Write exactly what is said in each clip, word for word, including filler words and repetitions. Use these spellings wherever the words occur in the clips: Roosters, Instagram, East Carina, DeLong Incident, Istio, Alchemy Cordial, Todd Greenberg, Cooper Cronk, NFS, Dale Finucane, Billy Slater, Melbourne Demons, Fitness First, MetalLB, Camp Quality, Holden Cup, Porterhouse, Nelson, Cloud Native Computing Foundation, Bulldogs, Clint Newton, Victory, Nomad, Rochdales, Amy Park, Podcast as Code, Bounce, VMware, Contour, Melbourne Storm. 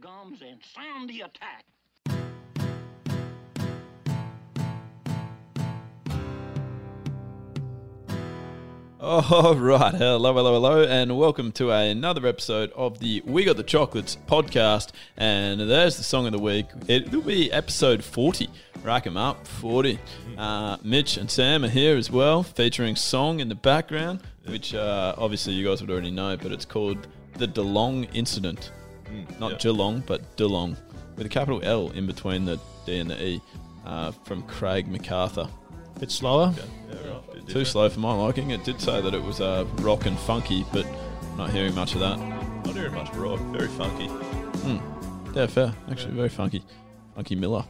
Gums and sound the attack. All right, hello, hello, hello, and welcome to another episode of the We Got the Chocolates podcast. And there's the song of the week. It'll be episode forty. Rack 'em up, forty. Uh, Mitch and Sam are here as well, featuring song in the background, which uh, obviously you guys would already know, but it's called The DeLong Incident. Mm, Not yep. Geelong, but DeLong, with a capital L in between the D and the E, uh, from Craig MacArthur. Bit slower. Okay. Yeah, right. Bit Too slow for my liking. It did say that it was uh, rock and funky, but not hearing much of that. Not hearing much rock. Very funky. Mm. Yeah, fair. Actually, yeah. Very funky. Funky Miller.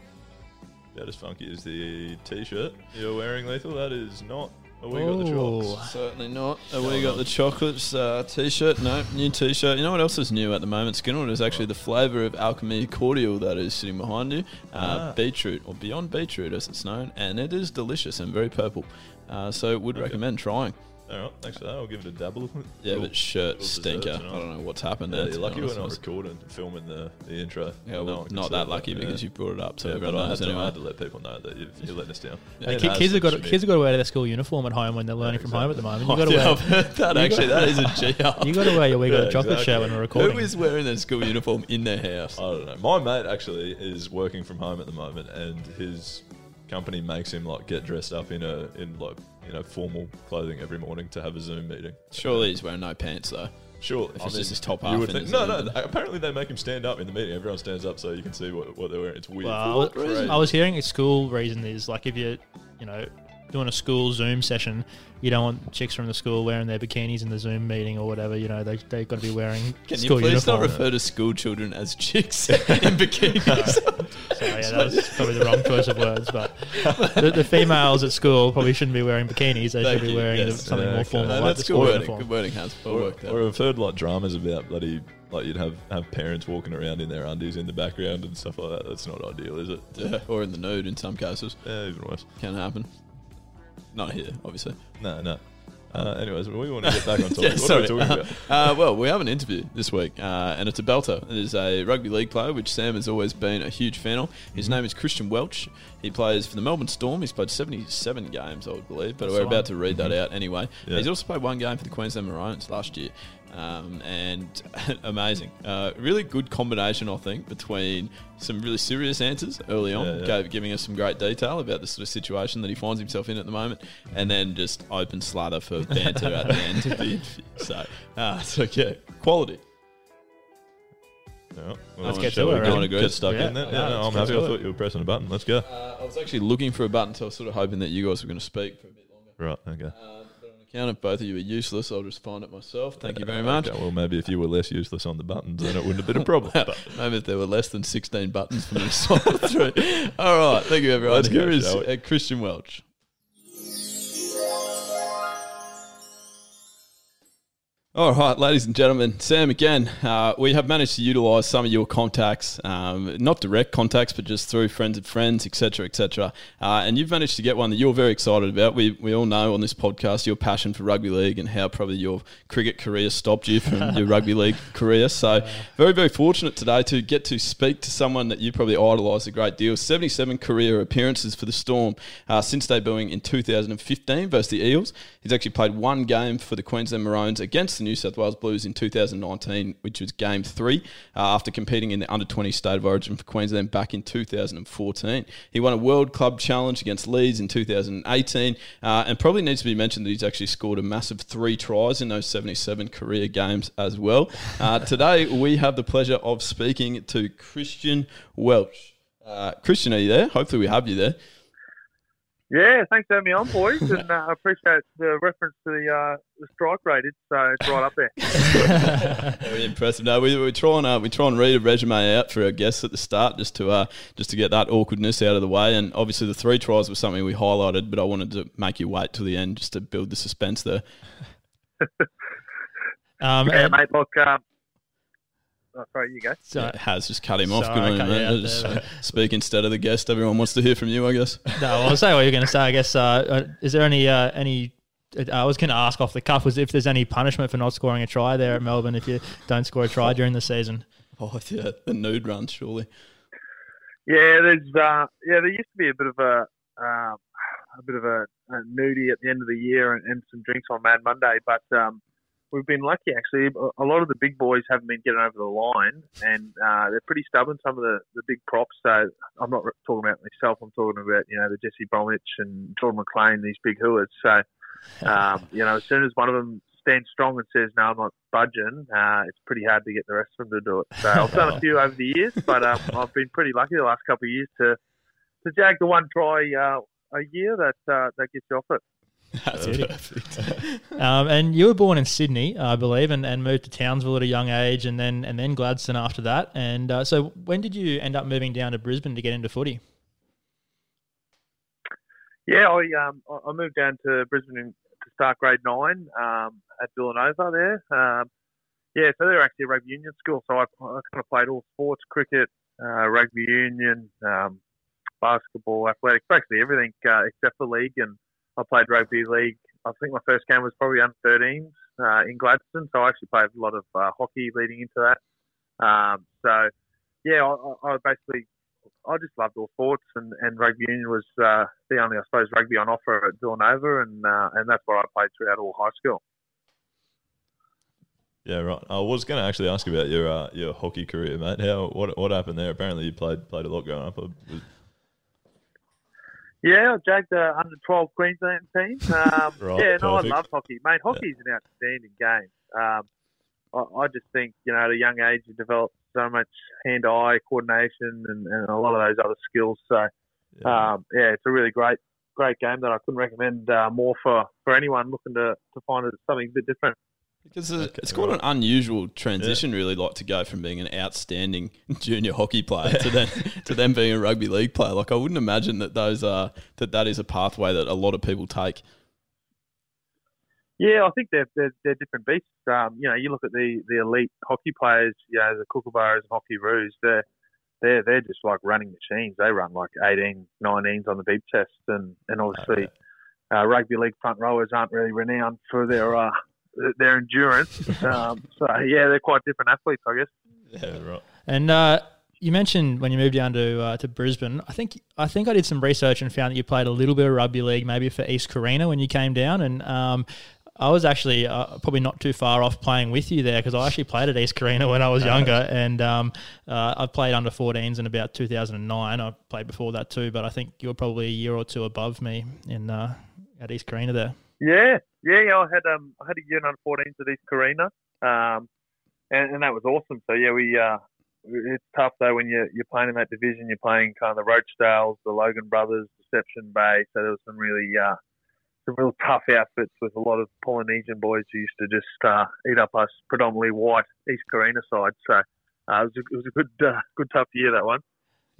About as funky as the T-shirt you're wearing, Lethal. That is not... Have we got the chocolates? Certainly not. Have we got the chocolates uh, t-shirt? No, new t-shirt. You know what else is new at the moment, Skinner? It's actually the flavour of Alchemy Cordial that is sitting behind you. Uh, ah. Beetroot, or Beyond Beetroot as it's known. And it is delicious and very purple. Uh, so would okay. recommend trying. All right, thanks for that. I'll give it a dabble. Yeah, but shirt stinker. I don't know what's happened yeah, there. You're lucky we're not recording, filming the, the intro. Yeah, well, no not that lucky that, because yeah. you brought it up. So yeah, everyone but knows I, had anyway. to, I had to let people know that you've, you're letting us down. Yeah, yeah, kids, kids have got to, kids have got to wear their school uniform at home when they're learning yeah, exactly. from home at the moment. You've got to wear that. Actually, that is a G up. You got to wear your We Got the Chocolate shirt when we're recording. Who is wearing their school uniform in their house? I don't know. My mate actually is working from home at the moment, and his company makes him like get dressed up in a in like. You know, formal clothing every morning to have a Zoom meeting. Surely he's wearing no pants though. Sure, if it's I mean, just his top half. Think, no, no. Apparently they make him stand up in the meeting. Everyone stands up so you can see what, what they're wearing. It's weird. Well, I was hearing a school reason is like if you're, you know, doing a school Zoom session, you don't want chicks from the school wearing their bikinis in the Zoom meeting or whatever. You know, they they've got to be wearing. Can school you please uniform. Not refer to school children as chicks in bikinis? So yeah, that was probably the wrong choice of words, but the, the females at school probably shouldn't be wearing bikinis. They Thank should be wearing yes, something yeah, more okay. formal. No, like that's good wording. Uniform. Good wording has or, work there. Or I've heard like dramas about bloody like you'd have, have parents walking around in their undies in the background and stuff like that. That's not ideal, is it? Yeah. Or in the nude in some cases. Yeah, even worse. Can happen. Not here, obviously. No, no. Uh, anyways, we want to get back on topic. yeah, what sorry. are we talking about? uh, well, we have an interview this week, uh, and it's a belter. It is a rugby league player, which Sam has always been a huge fan of. His mm-hmm. name is Christian Welch. He plays for the Melbourne Storm. He's played seventy-seven games, I would believe, but That's we're fine. about to read mm-hmm. that out anyway. Yeah. He's also played one game for the Queensland Maroons last year, um, and amazing. Uh, really good combination, I think, between some really serious answers early on, yeah, yeah. Gave, giving us some great detail about the sort of situation that he finds himself in at the moment, and then just open slather for banter at the end of the interview. So, uh, so yeah, quality. Yeah, well, Let's get to it. Right? Get, get stuck yeah. in there. Yeah, yeah, no, I'm happy. I thought you were pressing a button. Let's go. Uh, I was actually looking for a button, so I was sort of hoping that you guys were going to speak for a bit longer. Right, okay. Um, Count if both of you are useless, I'll just find it myself. Thank you very much. Okay, well, maybe if you were less useless on the buttons, then it wouldn't have been a problem. But maybe if there were less than sixteen buttons for me to cycle through. All right, thank you, everyone. Let's Here go, is uh, Christian Welch. All right, ladies and gentlemen, Sam again. Uh, we have managed to utilise some of your contacts, um, not direct contacts, but just through friends of friends, et cetera, et cetera. Uh, and you've managed to get one that you're very excited about. We we all know on this podcast your passion for rugby league and how probably your cricket career stopped you from your rugby league career. So very, very fortunate today to get to speak to someone that you probably idolised a great deal. seventy-seven career appearances for the Storm uh, since debuting in two thousand fifteen versus the Eels. He's actually played one game for the Queensland Maroons against the New New South Wales Blues in two thousand nineteen, which was game three, uh, after competing in the under twenty State of Origin for Queensland back in two thousand fourteen. He won a World Club Challenge against Leeds in two thousand eighteen, uh, and probably needs to be mentioned that he's actually scored a massive three tries in those seventy-seven career games as well. Uh, today, we have the pleasure of speaking to Christian Welch. Uh, Christian, are you there? Hopefully we have you there. Yeah, thanks for having me on, boys, and I uh, appreciate the reference to the, uh, the strike rate. It's, uh, it's right up there. Very impressive. No, we we try and uh, we try and read a resume out for our guests at the start, just to uh, just to get that awkwardness out of the way. And obviously, the three tries was something we highlighted, but I wanted to make you wait till the end just to build the suspense there. um, yeah, and- mate. Look. Um, Oh, sorry, you go. So, yeah, Has just cut him off. Sorry, Good on, just there, speak instead of the guest. Everyone wants to hear from you, I guess. No, well, I'll say what you're going to say. I guess. Uh, is there any uh, any? I was going to ask off the cuff was if there's any punishment for not scoring a try there at Melbourne if you don't score a try during the season. Oh yeah, the nude runs surely. Yeah, there's uh, yeah. There used to be a bit of a um, a bit of a, a nudie at the end of the year and, and some drinks on Mad Monday, but. Um, We've been lucky, actually. A lot of the big boys haven't been getting over the line, and uh, they're pretty stubborn, some of the, the big props. So I'm not talking about myself. I'm talking about, you know, the Jesse Bromwich and Jordan McLean, these big hooligans. So, um, you know, as soon as one of them stands strong and says, no, I'm not budging, uh, it's pretty hard to get the rest of them to do it. So I've done a few over the years, but um, I've been pretty lucky the last couple of years to, to jag the one try uh, a year that uh, that gets you off it. That's perfect. um, and you were born in Sydney, I believe, and, and moved to Townsville at a young age, and then and then Gladstone after that. And uh, so, when did you end up moving down to Brisbane to get into footy? Yeah, I um, I moved down to Brisbane in, to start grade nine um, at Villanova there. Um, yeah, so they're actually a rugby union school, so I, I kind of played all sports: cricket, uh, rugby union, um, basketball, athletics, basically everything uh, except for league and. I played rugby league. I think my first game was probably under thirteens uh, in Gladstone, so I actually played a lot of uh, hockey leading into that. Um, so, yeah, I, I basically I just loved all sports, and, and rugby union was uh, the only, I suppose, rugby on offer at Dawnover, and uh, and that's what I played throughout all high school. Yeah, right. I was going to actually ask about your uh, your hockey career, mate. How what what happened there? Apparently, you played played a lot growing up. Yeah, I jagged the under twelve Queensland team. Um, right, yeah, no, perfect. I love hockey. Mate, hockey is yeah. an outstanding game. Um, I, I just think, you know, at a young age, you develop so much hand-eye coordination and, and a lot of those other skills. So, yeah, um, yeah it's a really great great game that I couldn't recommend uh, more for, for anyone looking to, to find it something a bit different. Because it's, okay, it's quite right. an unusual transition, yeah. really, like to go from being an outstanding junior hockey player to then to then being a rugby league player. Like I wouldn't imagine that those are that, that is a pathway that a lot of people take. Yeah, I think they're they're, they're different beasts. Um, you know, you look at the, the elite hockey players, you know, the Kookaburras and Hockey Roos. They're they're they're just like running machines. They run like eighteen, nineteens on the beep test, and and obviously okay. uh, rugby league front rowers aren't really renowned for their. Uh, their endurance. Um, so, yeah, they're quite different athletes, I guess. Yeah, right. And uh, you mentioned when you moved down to uh, to Brisbane, I think I think I did some research and found that you played a little bit of rugby league maybe for East Carina when you came down. And um, I was actually uh, probably not too far off playing with you there because I actually played at East Carina when I was younger. And um, uh, I played under fourteens in about two thousand nine. I played before that too, but I think you were probably a year or two above me in uh, at East Carina there. Yeah, yeah, yeah. I had um, I had a year in under fourteens at East Carina, um, and, and that was awesome. So yeah, we uh, it's tough though when you you're playing in that division. You're playing kind of the Rochdales, the Logan Brothers, Deception Bay. So there was some really uh, some real tough outfits with a lot of Polynesian boys who used to just uh, eat up us predominantly white East Carina side. So uh, it was a, it was a good uh, good tough year that one.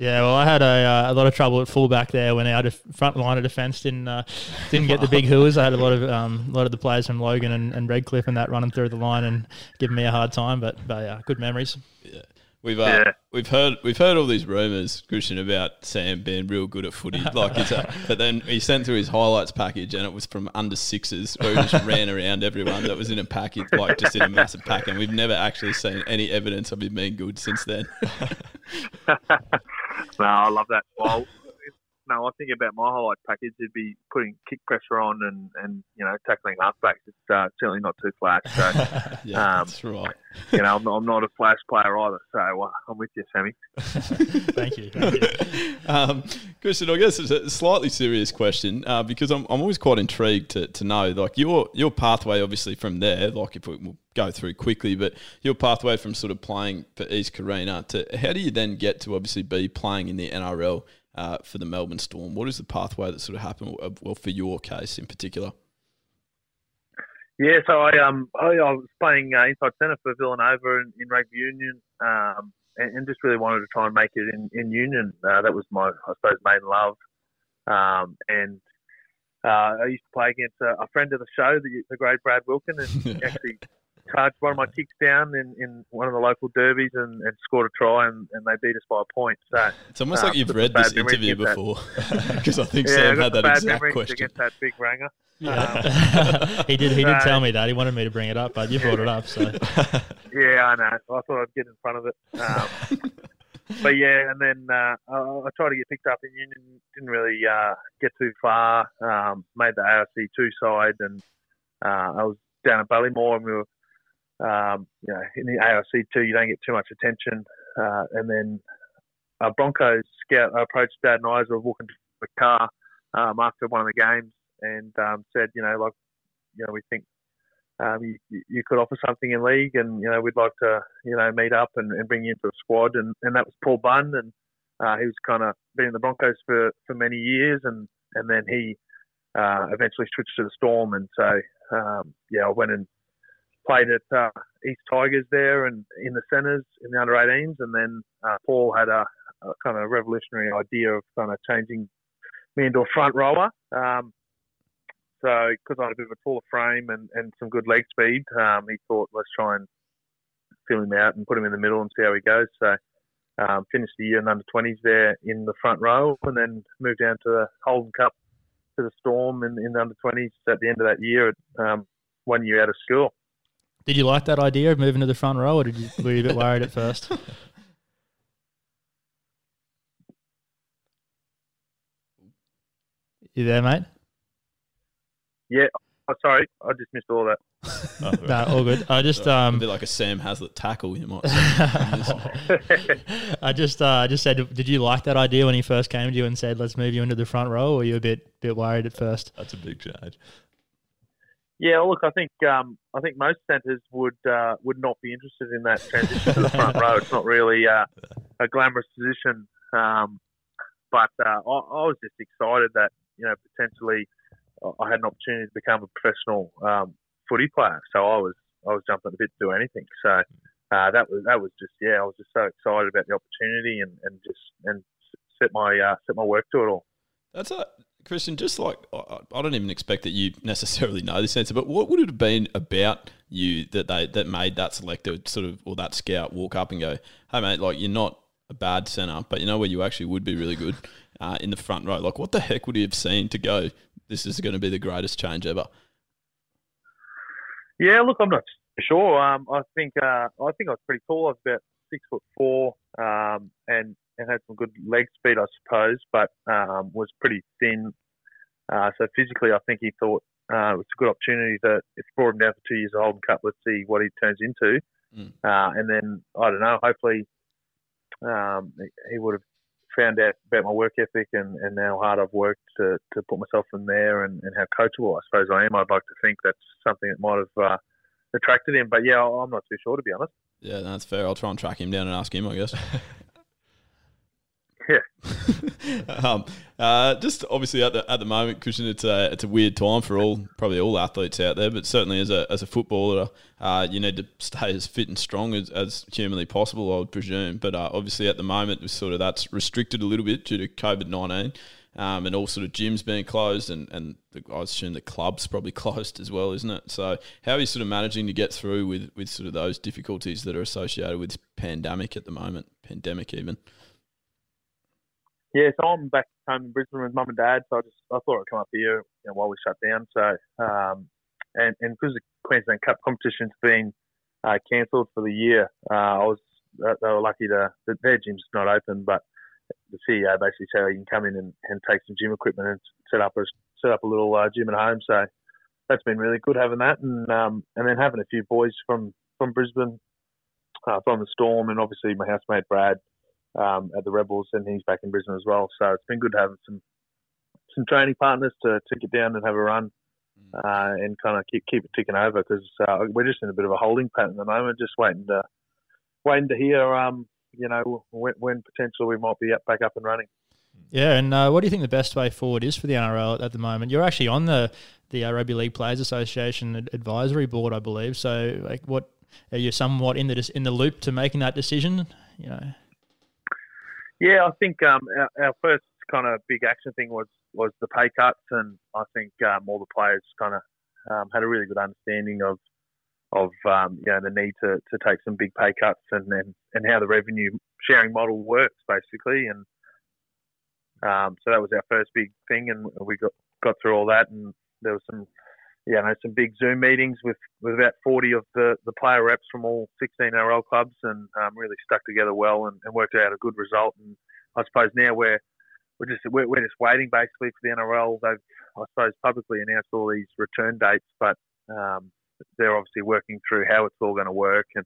Yeah, well, I had a, uh, a lot of trouble at fullback there when our def- front line of defence didn't uh, didn't get the big hooers. I had a lot of um, a lot of the players from Logan and, and Redcliffe and that running through the line and giving me a hard time. But but yeah, good memories. Yeah, we've uh, yeah. we've heard we've heard all these rumours, Christian, about Sam being real good at footy. Like, his, uh, but then he sent through his highlights package, and it was from under sixes where he just ran around everyone that was in a package, like just in a massive pack. And we've never actually seen any evidence of him being good since then. No, I love that. Well, no, I think about my highlight package, it'd be putting kick pressure on and, and you know, tackling halfbacks. It's uh, certainly not too flash. So, yeah, um, that's right. you know, I'm not, I'm not a flash player either, so uh, I'm with you, Sammy. Thank you. Thank you. Um, Christian, I guess it's a slightly serious question uh, because I'm I'm always quite intrigued to, to know, like, your your pathway, obviously, from there, like, if we, we'll go through quickly, but your pathway from sort of playing for East Carina to how do you then get to obviously be playing in the N R L uh, for the Melbourne Storm? What is the pathway that sort of happened, well, for your case in particular? Yeah, so I um I, I was playing uh, inside centre for Villanova in, in rugby union, um and, and just really wanted to try and make it in in union. Uh, that was my, I suppose, main love. Um and uh, I used to play against a, a friend of the show, the, the great Brad Wilkin, and actually charged one of my kicks down in, in one of the local derbies and, and scored a try, and, and they beat us by a point. So it's almost um, like you've read this interview before, because I think yeah, Sam had that exact question. Against that big ranger. Yeah. Um, he did. He so, did tell me that he wanted me to bring it up, but you brought it up. So yeah, I know. I thought I'd get in front of it. Um, but yeah, and then uh, I tried to get picked up in union. Didn't really uh, get too far. Um, made the A R C two side, and uh, I was down at Ballymore, and we were. Um, you know, in the A R C two, you don't get too much attention. Uh, and then a Broncos scout approached Dad and I as we were walking to the car um, after one of the games, and um, said, you know, like, you know, we think um, you, you could offer something in league, and you know, we'd like to, you know, meet up and, and bring you into a squad. And, and that was Paul Bunn, and uh, he was kind of been in the Broncos for, for many years, and and then he uh, eventually switched to the Storm, and so um, yeah, I went and. Played at uh, East Tigers there and in the centres in the under eighteens, and then uh, Paul had a, a kind of revolutionary idea of kind of changing me into a front rower. Um, so because I had a bit of a taller frame and, and some good leg speed, um, he thought, let's try and fill him out and put him in the middle and see how he goes. So um, finished the year in under twenties there in the front row, and then moved down to the Holden Cup to the Storm in, in the under twenties at the end of that year, um, one year out of school. Did you like that idea of moving to the front row, or did you, were you a bit worried at first? You there, mate? Yeah. Oh, sorry. I just missed all that. Oh, right. No, all good. I just um, a bit like a Sam Haslett tackle, you might say. I just, uh, I just said, did you like that idea when he first came to you and said, let's move you into the front row, or were you a bit, bit worried at first? That's a big change. Yeah, look, I think um, I think most centres would uh, would not be interested in that transition to the front row. It's not really uh, a glamorous position, um, but uh, I, I was just excited that, you know, potentially I had an opportunity to become a professional um, footy player. So I was I was jumping a bit to do anything. So uh, that was that was just yeah, I was just so excited about the opportunity and, and just and set my uh, set my work to it all. That's it. Christian, just like, I don't even expect that you necessarily know this answer, but what would it have been about you that they that made that selector sort of, or that scout walk up and go, hey mate, like, you're not a bad centre, but you know where you actually would be really good uh, in the front row? Like, what the heck would he have seen to go, this is going to be the greatest change ever? Yeah, look, I'm not sure. Um, I think uh, I think I was pretty tall. I was about six foot four, um, and and had some good leg speed, I suppose, but um, was pretty thin. Uh, so physically, I think he thought uh, it was a good opportunity that if brought him down for two years of Holden Cup, let's see what he turns into. Mm. Uh, and then, I don't know, hopefully um, he would have found out about my work ethic and, and how hard I've worked to, to put myself in there, and, and how coachable I suppose I am. I'd like to think that's something that might have uh, attracted him. But yeah, I'm not too sure, to be honest. Yeah, that's fair. I'll try and track him down and ask him, I guess. Yeah. um, uh, just obviously at the at the moment, Christian, it's a it's a weird time for all probably all athletes out there, but certainly as a as a footballer, uh, you need to stay as fit and strong as, as humanly possible, I would presume. But uh, obviously at the moment, sort of that's restricted a little bit due to COVID nineteen, um, and all sort of gyms being closed, and and the, I assume the club's probably closed as well, isn't it? So how are you sort of managing to get through with with sort of those difficulties that are associated with pandemic at the moment, pandemic even? Yeah, so I'm back home in Brisbane with mum and dad, so I just I thought I'd come up here, you know, while we shut down. So, um, and, and because the Queensland Cup competition's been uh, cancelled for the year, uh, I was uh, they were lucky to that their gym's not open, but the C E O basically said, oh, you can come in and, and take some gym equipment and set up a set up a little uh, gym at home. So that's been really good having that, and um, and then having a few boys from from Brisbane, uh, from the Storm, and obviously my housemate Brad um, at the Rebels, and he's back in Brisbane as well. So it's been good having some some training partners to, to get down and have a run. Uh, and kind of keep keep it ticking over, because uh, we're just in a bit of a holding pattern at the moment, just waiting to waiting to hear, um, you know, when, when potentially we might be up, back up and running. Yeah, and uh, what do you think the best way forward is for the N R L at the moment? You're actually on the the uh, Rugby League Players Association Advisory Board, I believe. So, like, what are you somewhat in the in the loop to making that decision? You know. Yeah, I think um, our, our first kind of big action thing was. was the pay cuts, and I think um, all the players kind of um, had a really good understanding of of um, you know, the need to, to take some big pay cuts, and then and how the revenue sharing model works basically, and um, so that was our first big thing, and we got got through all that, and there was some you know some big Zoom meetings with, with about forty of the, the player reps from all sixteen N R L clubs, and um, really stuck together well, and, and worked out a good result, and I suppose now we're We're just we're just waiting basically for the N R L. They've, I suppose, publicly announced all these return dates, but um, they're obviously working through how it's all going to work. And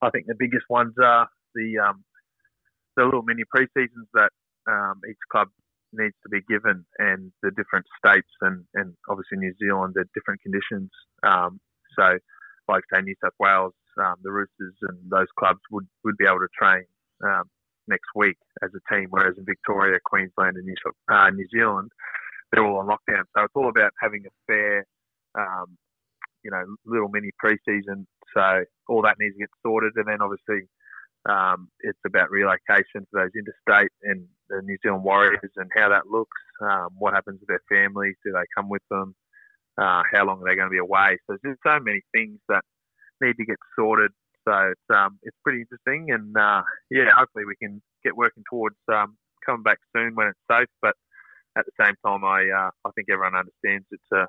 I think the biggest ones are the um, the little mini pre-seasons that um, each club needs to be given, and the different states, and, and obviously New Zealand, the different conditions. Um, so, like say New South Wales, um, the Roosters and those clubs would, would be able to train Um, next week as a team, whereas in Victoria, Queensland and New, uh, New Zealand, they're all on lockdown. So it's all about having a fair, um, you know, little mini pre-season. So all that needs to get sorted. And then obviously um, it's about relocation for those interstate and the New Zealand Warriors, and how that looks, um, what happens to their families, do they come with them, uh, how long are they going to be away. So there's so many things that need to get sorted. So it's um it's pretty interesting, and uh, yeah, hopefully we can get working towards um, coming back soon when it's safe. But at the same time, I uh, I think everyone understands it's a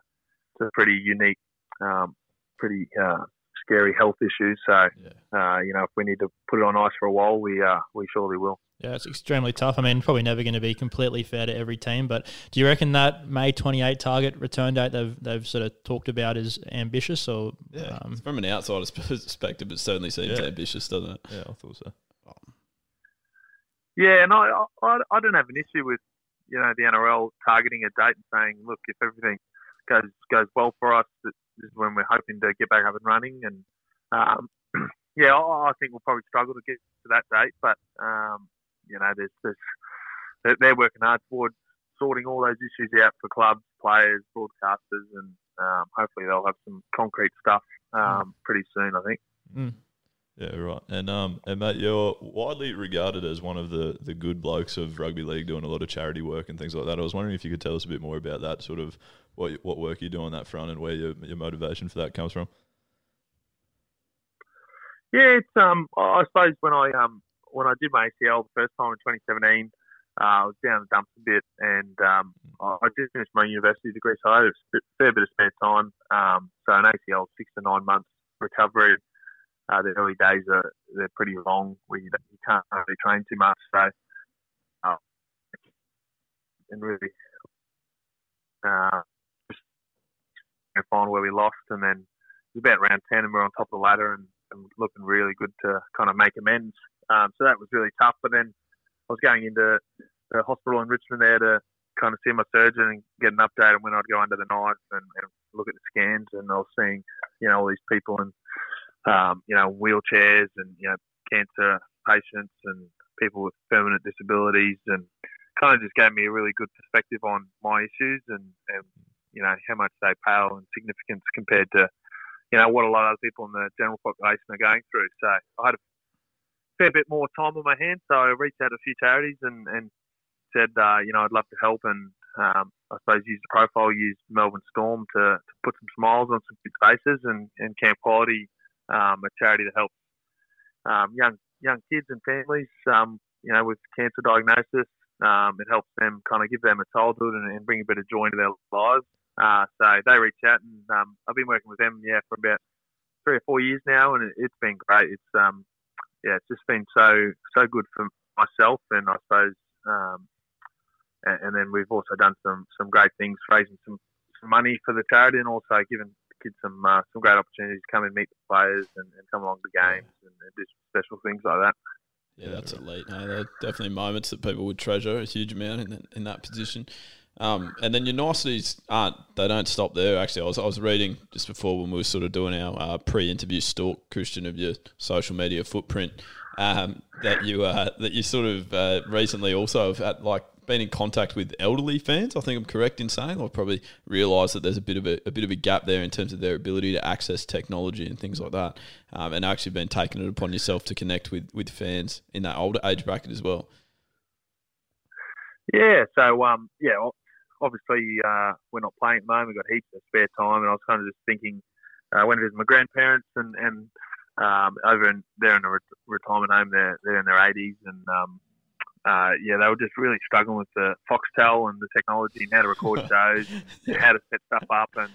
it's a pretty unique, um, pretty uh, scary health issue. So yeah. uh, you know, if we need to put it on ice for a while, we uh, we surely will. Yeah, it's extremely tough. I mean, probably never going to be completely fair to every team, but do you reckon that May twenty-eighth target return date they've they've sort of talked about is ambitious? Or yeah, um, from an outsider's perspective, it certainly seems yeah. ambitious, doesn't it? Yeah, I thought so. Oh. Yeah, and I, I I don't have an issue with you know the N R L targeting a date and saying, look, if everything goes goes well for us, this is when we're hoping to get back up and running. And um, yeah, I, I think we'll probably struggle to get to that date, but. Um, You know, there's, there's, they're working hard towards sorting all those issues out for clubs, players, broadcasters, and um, hopefully they'll have some concrete stuff um, pretty soon, I think. Mm. Yeah, right. And, um, and mate, you're widely regarded as one of the, the good blokes of rugby league, doing a lot of charity work and things like that. I was wondering if you could tell us a bit more about that, sort of what what work you do on that front, and where your, your motivation for that comes from. Yeah, it's um, I suppose when I um. When I did my A C L the first time in twenty seventeen, uh, I was down the dumps a bit, and um, I just finished my university degree, so I had a fair bit of spare time. Um, so an A C L, six to nine months recovery. Uh, the early days are they're pretty long, where you, you can't really train too much. So, uh, and really, uh, just the final where we lost, and then it was about round ten, and we're on top of the ladder, and, and looking really good to kind of make amends. Um, so that was really tough. But then I was going into the hospital in Richmond there to kind of see my surgeon and get an update on when I'd go under the knife and, and look at the scans. And I was seeing, you know, all these people in, um, you know, wheelchairs and, you know, cancer patients and people with permanent disabilities, and kind of just gave me a really good perspective on my issues and, and you know, how much they pale in significance compared to, you know, what a lot of other people in the general population are going through. So I had a fair bit more time on my hands, so I reached out to a few charities and, and said, uh, you know, I'd love to help, and um, I suppose used the profile, used Melbourne Storm to, to put some smiles on some kids' faces, and, and Camp Quality, um, a charity that helps um, young young kids and families, um, you know, with cancer diagnosis. Um, it helps them kind of give them a childhood and, and bring a bit of joy into their lives. Uh, so they reached out, and um, I've been working with them, yeah, for about three or four years now, and it, it's been great. It's um, yeah, it's just been so so good for myself, and I suppose Um, and, and then we've also done some, some great things, raising some, some money for the charity and also giving kids some uh, some great opportunities to come and meet the players and, and come along to games and, and do special things like that. Yeah, that's elite. No, they're definitely moments that people would treasure a huge amount in, the, in that position. Um, and then your niceties aren't, they don't stop there. Actually, I was I was reading just before when we were sort of doing our uh, pre-interview stalk, Christian, of your social media footprint, um, that you uh, that you sort of uh, recently also have had, like, been in contact with elderly fans. I think I'm correct in saying, or probably realise that there's a bit of a, a bit of a gap there in terms of their ability to access technology and things like that, um, and actually been taking it upon yourself to connect with, with fans in that older age bracket as well. Yeah, so um, yeah, well, obviously uh, we're not playing at the moment. We've got heaps of spare time, and I was kind of just thinking uh, when it is my grandparents and and um, over in they're in a retirement home. They're they're in their eighties and. Um, Uh, yeah, they were just really struggling with the Foxtel and the technology and how to record shows and how to set stuff up. And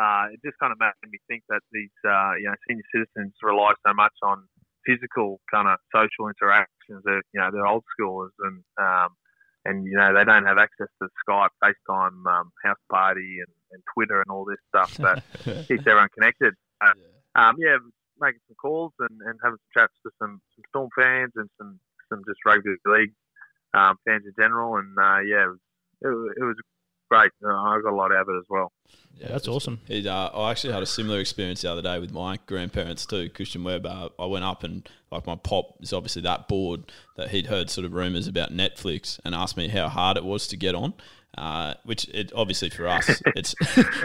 uh, it just kind of made me think that these uh, you know, senior citizens rely so much on physical kind of social interactions. They're, you know, they're old schoolers and, um, and you know, they don't have access to Skype, FaceTime, um, House Party and, and Twitter and all this stuff that keeps everyone connected. Uh, um, yeah, making some calls and, and having some chats with some, some Storm fans and some some just rugby league um, fans in general, and uh, yeah, it was, it, it was great. Uh, I got a lot out of it as well. Yeah, that's awesome. It, uh, I actually had a similar experience the other day with my grandparents too, Christian Webb. Uh, I went up and, like, my pop is obviously that bored that he'd heard sort of rumours about Netflix and asked me how hard it was to get on. Uh, which it obviously for us, it's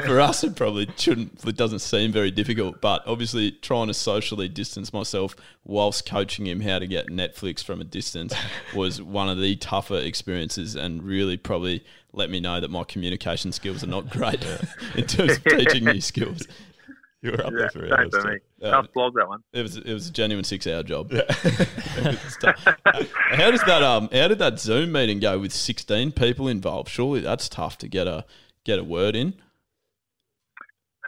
for us it probably shouldn't. It doesn't seem very difficult, but obviously trying to socially distance myself whilst coaching him how to get Netflix from a distance was one of the tougher experiences, and really probably let me know that my communication skills are not great in terms of teaching new skills. You were up yeah, there for hours. For me. Um, Tough blog, that one. It was it was a genuine six hour job. Yeah. How does that um how did that Zoom meeting go with sixteen people involved? Surely that's tough to get a get a word in.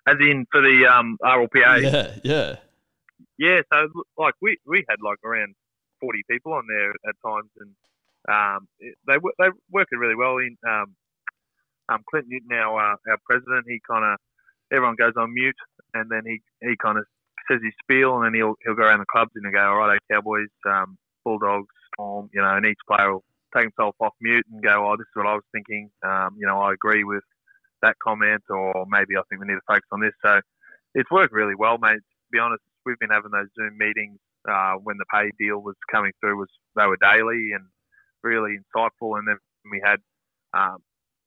As in for the um R L P A. Yeah, yeah. Yeah, so like we, we had like around forty people on there at times, and um it, they they worked it really well. In um um Clint Newton, our uh, our president, he kind of everyone goes on mute. And then he, he kind of says his spiel, and then he'll he'll go around the clubs and he'll go, all right, Cowboys, um, Bulldogs, Storm, you know, and each player will take himself off mute and go, oh, this is what I was thinking. Um, you know, I agree with that comment, or maybe I think we need to focus on this. So it's worked really well, mate. To be honest, we've been having those Zoom meetings uh, when the pay deal was coming through. Was they were daily and really insightful. And then we had, um,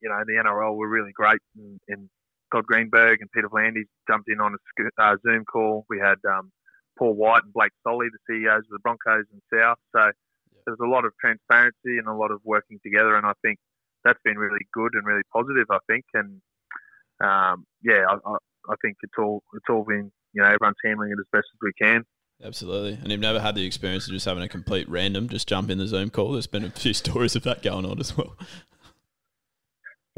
you know, the N R L were really great in, in Todd Greenberg and Peter Vlandis jumped in on a uh, Zoom call. We had um, Paul White and Blake Solly, the C E Os of the Broncos and South. So yeah. There's a lot of transparency and a lot of working together, and I think that's been really good and really positive, I think. And, um, yeah, I, I, I think it's all, it's all been, you know, everyone's handling it as best as we can. Absolutely. And you've never had the experience of just having a complete random just jump in the Zoom call? There's been a few stories of that going on as well.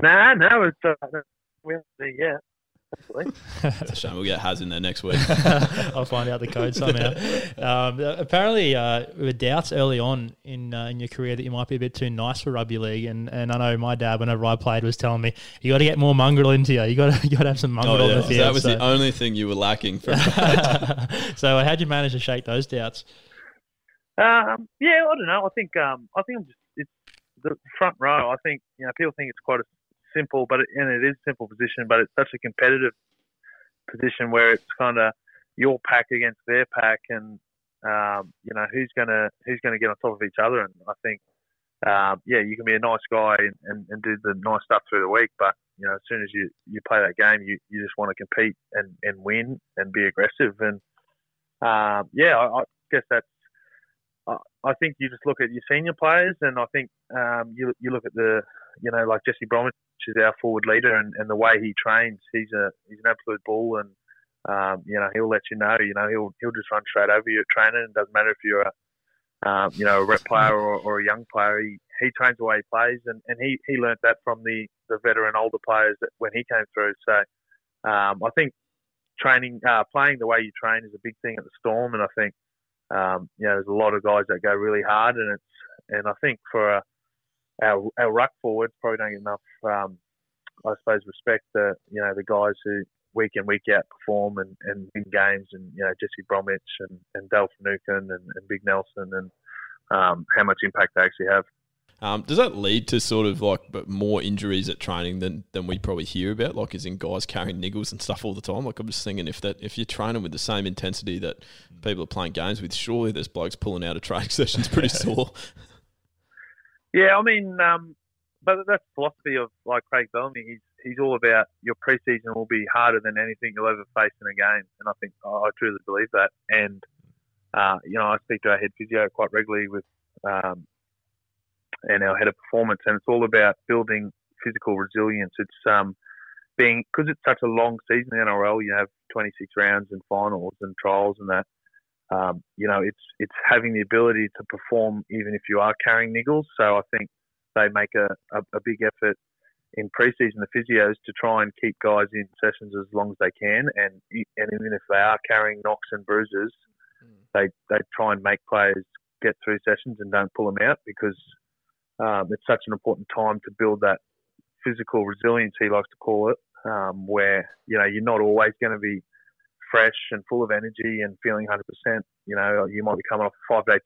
Nah, no, it's... Uh, We'll see, yeah. That's a shame. We'll get Haz in there next week. I'll find out the code somehow. Um, apparently, uh, there were doubts early on in uh, in your career that you might be a bit too nice for rugby league, and, and I know my dad, whenever I played, was telling me you got to get more mongrel into you. You got you got to have some mongrel oh, yeah. in the field. So that was so. The only thing you were lacking from. So how'd you manage to shake those doubts? Um, yeah, I don't know. I think um, I think I'm just it's the front row. I think you know people think it's quite a simple, but it, and it is a simple position, but it's such a competitive position where it's kind of your pack against their pack, and um, you know who's gonna who's gonna get on top of each other. And I think, uh, yeah, you can be a nice guy and, and, and do the nice stuff through the week, but you know as soon as you, you play that game, you, you just want to compete and, and win and be aggressive. And um, yeah, I, I guess that's. I, I think you just look at your senior players, and I think um, you you look at the you know like Jesse Bromwich. Is our forward leader, and, and the way he trains, he's a he's an absolute bull, and um, you know he'll let you know. You know he'll he'll just run straight over you at training. It doesn't matter if you're a um, you know a rep player or, or a young player. He, he trains the way he plays, and, and he he learnt that from the, the veteran older players that when he came through. So um, I think training uh, playing the way you train is a big thing at the Storm, and I think um, you know there's a lot of guys that go really hard, and it's and I think for a our our ruck forwards probably don't get enough, um, I suppose, respect. The you know the guys who week in week out perform and, and win games, and you know Jesse Bromwich and and Dale Finucane and, and Big Nelson, and um, how much impact they actually have. Um, does that lead to sort of like but more injuries at training than, than we probably hear about? Like, as in guys carrying niggles and stuff all the time. Like, I'm just thinking if that if you're training with the same intensity that people are playing games with, surely there's blokes pulling out of training sessions pretty sore. Yeah, I mean, um, but that's the philosophy of like Craig Bellamy. He's he's all about your preseason will be harder than anything you'll ever face in a game, and I think oh, I truly believe that. And uh, you know, I speak to our head physio quite regularly with. Um, and our head of performance, and it's all about building physical resilience. It's um, being, because it's such a long season in the N R L, you have twenty-six rounds and finals and trials and that, um, you know, it's it's having the ability to perform even if you are carrying niggles. So I think they make a, a, a big effort in preseason, the physios, to try and keep guys in sessions as long as they can, and and even if they are carrying knocks and bruises, mm. they, they try and make players get through sessions and don't pull them out, because Um, it's such an important time to build that physical resilience, he likes to call it, um, where, you know, you're not always going to be fresh and full of energy and feeling one hundred percent. You know, you might be coming off a five-day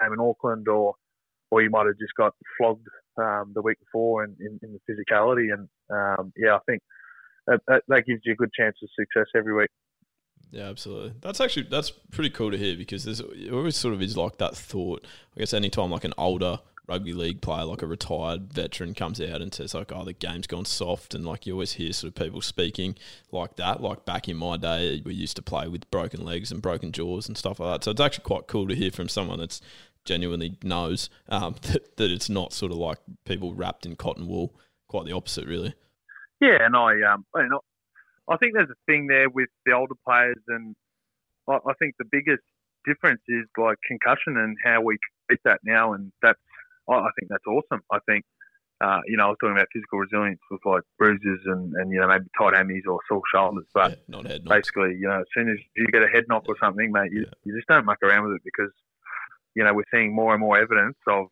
game in Auckland, or or you might have just got flogged um, the week before in, in, in the physicality. And, um, yeah, I think that, that, that gives you a good chance of success every week. Yeah, absolutely. That's actually, that's pretty cool to hear, because there's it always sort of is like that thought. I guess anytime like an older rugby league player, like a retired veteran, comes out and says like, oh, the game's gone soft, and like you always hear sort of people speaking like that. Like, back in my day, we used to play with broken legs and broken jaws and stuff like that. So it's actually quite cool to hear from someone that's genuinely knows um, that, that it's not sort of like people wrapped in cotton wool, quite the opposite really. Yeah, and I, um, I know. I think there's a thing there with the older players, and I think the biggest difference is like concussion and how we treat that now, and that's I think that's awesome. I think uh, you know I was talking about physical resilience with like bruises and, and you know maybe tight hammies or sore shoulders, but yeah, not head knocks. Basically you know as soon as you get a head knock yeah. or something, mate, you, yeah. you just don't muck around with it, because you know we're seeing more and more evidence of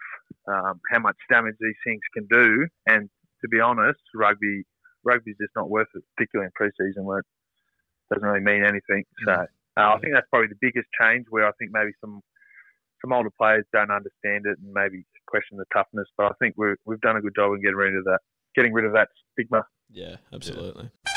um, how much damage these things can do, and to be honest, rugby. Rugby's just not worth it, particularly in pre-season where it doesn't really mean anything. So uh, I think that's probably the biggest change, where I think maybe some some older players don't understand it and maybe question the toughness. But I think we're, we've done a good job in getting rid of that, getting rid of that stigma. Yeah, absolutely. Yeah.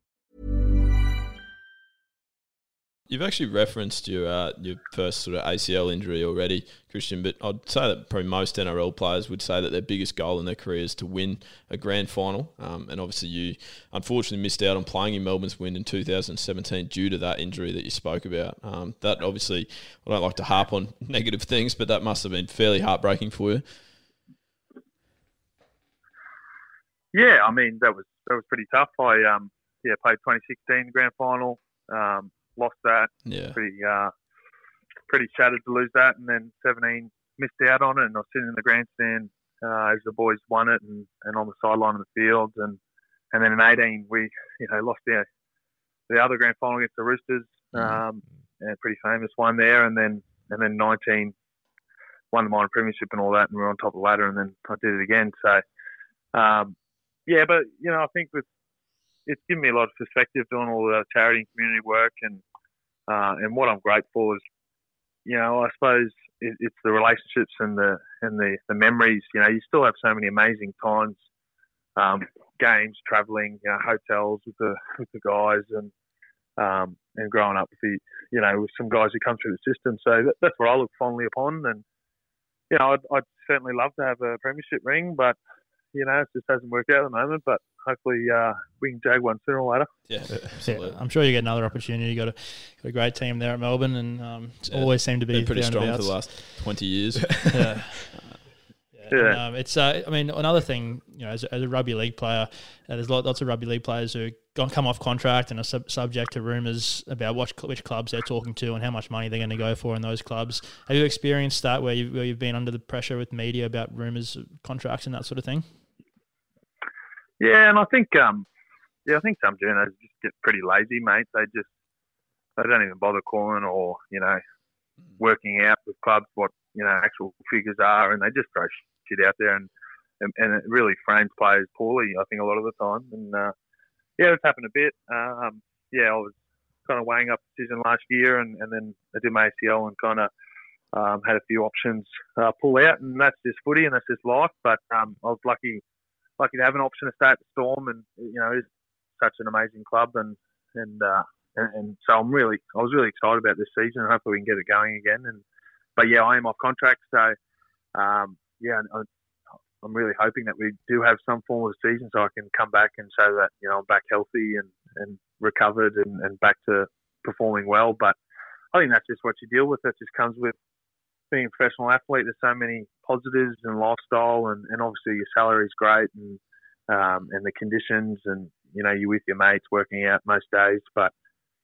You've actually referenced your uh, your first sort of A C L injury already, Christian, but I'd say that probably most N R L players would say that their biggest goal in their career is to win a grand final. Um, and obviously you unfortunately missed out on playing in Melbourne's win in two thousand seventeen due to that injury that you spoke about. Um, that obviously, I don't like to harp on negative things, but that must have been fairly heartbreaking for you. Yeah, I mean, that was that was pretty tough. I um, yeah played twenty sixteen grand final. Um, Lost that. Yeah. Pretty, uh, pretty shattered to lose that, and then seventeen missed out on it. And I was sitting in the grandstand uh, as the boys won it, and, and on the sideline of the field. And, and then in eighteen, we you know lost the the other grand final against the Roosters, um, and a pretty famous one there. And then and then nineteen won the minor premiership and all that, and we were on top of the ladder. And then I did it again. So um, yeah, but you know I think with it's given me a lot of perspective doing all the charity and community work, and uh, and what I'm grateful is, you know, I suppose it, it's the relationships and the and the, the memories. You know, you still have so many amazing times, um, games, travelling, you know, hotels with the with the guys, and um, and growing up with the you know with some guys who come through the system. So that, that's what I look fondly upon, and you know, I'd, I'd certainly love to have a premiership ring, but you know, it just hasn't worked out at the moment, but hopefully uh, we can jag one sooner or later. Yeah, absolutely. Yeah, I'm sure you get another opportunity. You got a, got a great team there at Melbourne, and um, yeah, always seem to be pretty strong for the last twenty years. Yeah, yeah. yeah. And, um, it's. Uh, I mean, another thing, you know, as, as a rugby league player, uh, there's lots of rugby league players who gone come off contract and are sub- subject to rumours about what, which clubs they're talking to and how much money they're going to go for in those clubs. Have you experienced that where you've, where you've been under the pressure with media about rumours, contracts, and that sort of thing? Yeah, and I think, um, yeah, I think some journos just get pretty lazy, mate. They just, they don't even bother calling or, you know, working out with clubs what, you know, actual figures are, and they just throw shit out there, and, and, and it really frames players poorly, I think, a lot of the time. And, uh, yeah, it's happened a bit. Um, yeah, I was kind of weighing up the decision last year, and, and then I did my A C L and kind of um, had a few options uh, pull out, and that's just footy and that's just life. But um, I was lucky. Lucky to have an option to stay at the Storm, and you know, it's such an amazing club, and and, uh, and and so I'm really, I was really excited about this season, and hopefully we can get it going again. And but yeah, I am off contract, so um, yeah, I, I'm really hoping that we do have some form of season, so I can come back and show that you know I'm back healthy and, and recovered and, and back to performing well. But I think that's just what you deal with. That just comes with being a professional athlete. There's so many positives and lifestyle, and, and obviously your salary is great, and um, and the conditions, and you know you're with your mates working out most days. But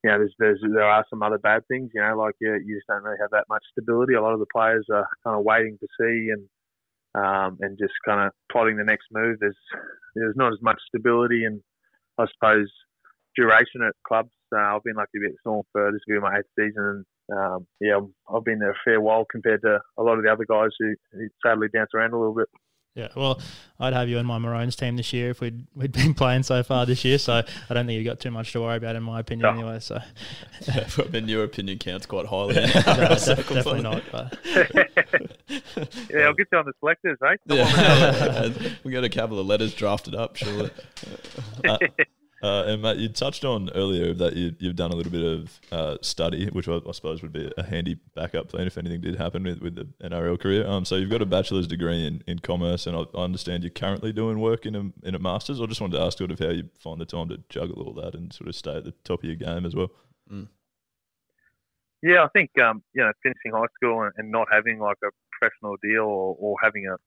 you know there's, there's there are some other bad things. You know, like you, you just don't really have that much stability. A lot of the players are kind of waiting to see, and um, and just kind of plotting the next move. There's there's not as much stability, and I suppose duration at clubs. Uh, I've been lucky to be at the Storm for this will be my eighth season. And, Um, yeah, I've been there a fair while compared to a lot of the other guys who, who sadly bounce around a little bit. Yeah, well, I'd have you in my Maroons team this year if we'd we'd been playing so far this year, so I don't think you've got too much to worry about, in my opinion, no. anyway. So, yeah, then your opinion counts quite highly. No, def- definitely not. But. Yeah, I'll get you on the selectors, eh? Yeah. We've got a couple of letters drafted up, surely. Uh, Uh, and Matt, you touched on earlier that you, you've done a little bit of uh, study, which I, I suppose would be a handy backup plan if anything did happen with, with the N R L career. Um, so you've got a bachelor's degree in, in commerce, and I, I understand you're currently doing work in a, in a master's. I just wanted to ask sort of how you find the time to juggle all that and sort of stay at the top of your game as well. Mm. Yeah, I think um, you know, finishing high school and, and not having like a professional deal or, or having a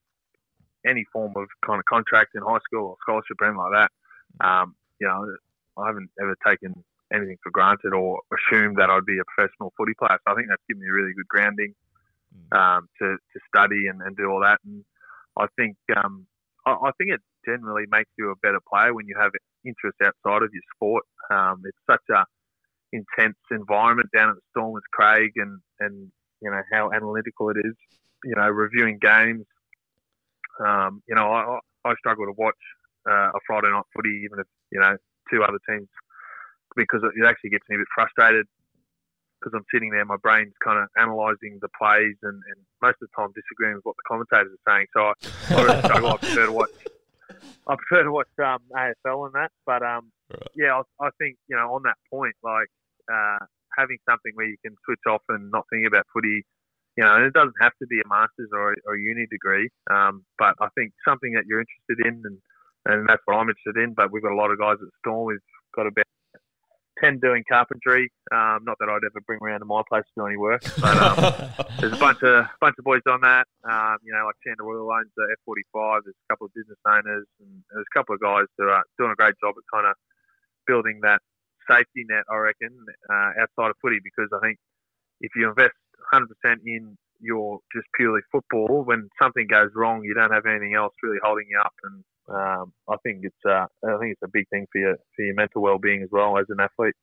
any form of kind of contract in high school or scholarship or anything like that. Um, You know, I haven't ever taken anything for granted or assumed that I'd be a professional footy player. So I think that's given me a really good grounding um, to, to study and, and do all that. And I think um, I, I think it generally makes you a better player when you have interests outside of your sport. Um, it's such a intense environment down at the Storm with Craig, and, and you know how analytical it is. You know, reviewing games. Um, you know, I, I struggle to watch uh, a Friday night footy, even if you know, two other teams, because it actually gets me a bit frustrated because I'm sitting there, my brain's kind of analysing the plays and, and most of the time disagreeing with what the commentators are saying. So I, I really struggle. I prefer to watch, I prefer to watch um, A F L and that. But um, right. yeah, I, I think, you know, on that point, like uh, having something where you can switch off and not think about footy, you know, and it doesn't have to be a master's or a, or a uni degree, um, but I think something that you're interested in, and And that's what I'm interested in. But we've got a lot of guys at Storm. We've got about ten doing carpentry. Um, not that I'd ever bring around to my place to do any work. But um, there's a bunch of bunch of boys on that. Um, you know, like Chandler Royal owns the F forty-five. There's a couple of business owners. And there's a couple of guys that are doing a great job at kind of building that safety net, I reckon, uh, outside of footy. Because I think if you invest one hundred percent in your just purely football, when something goes wrong, you don't have anything else really holding you up. And Um, I think it's uh, I think it's a big thing for your for your mental well being as well as an athlete.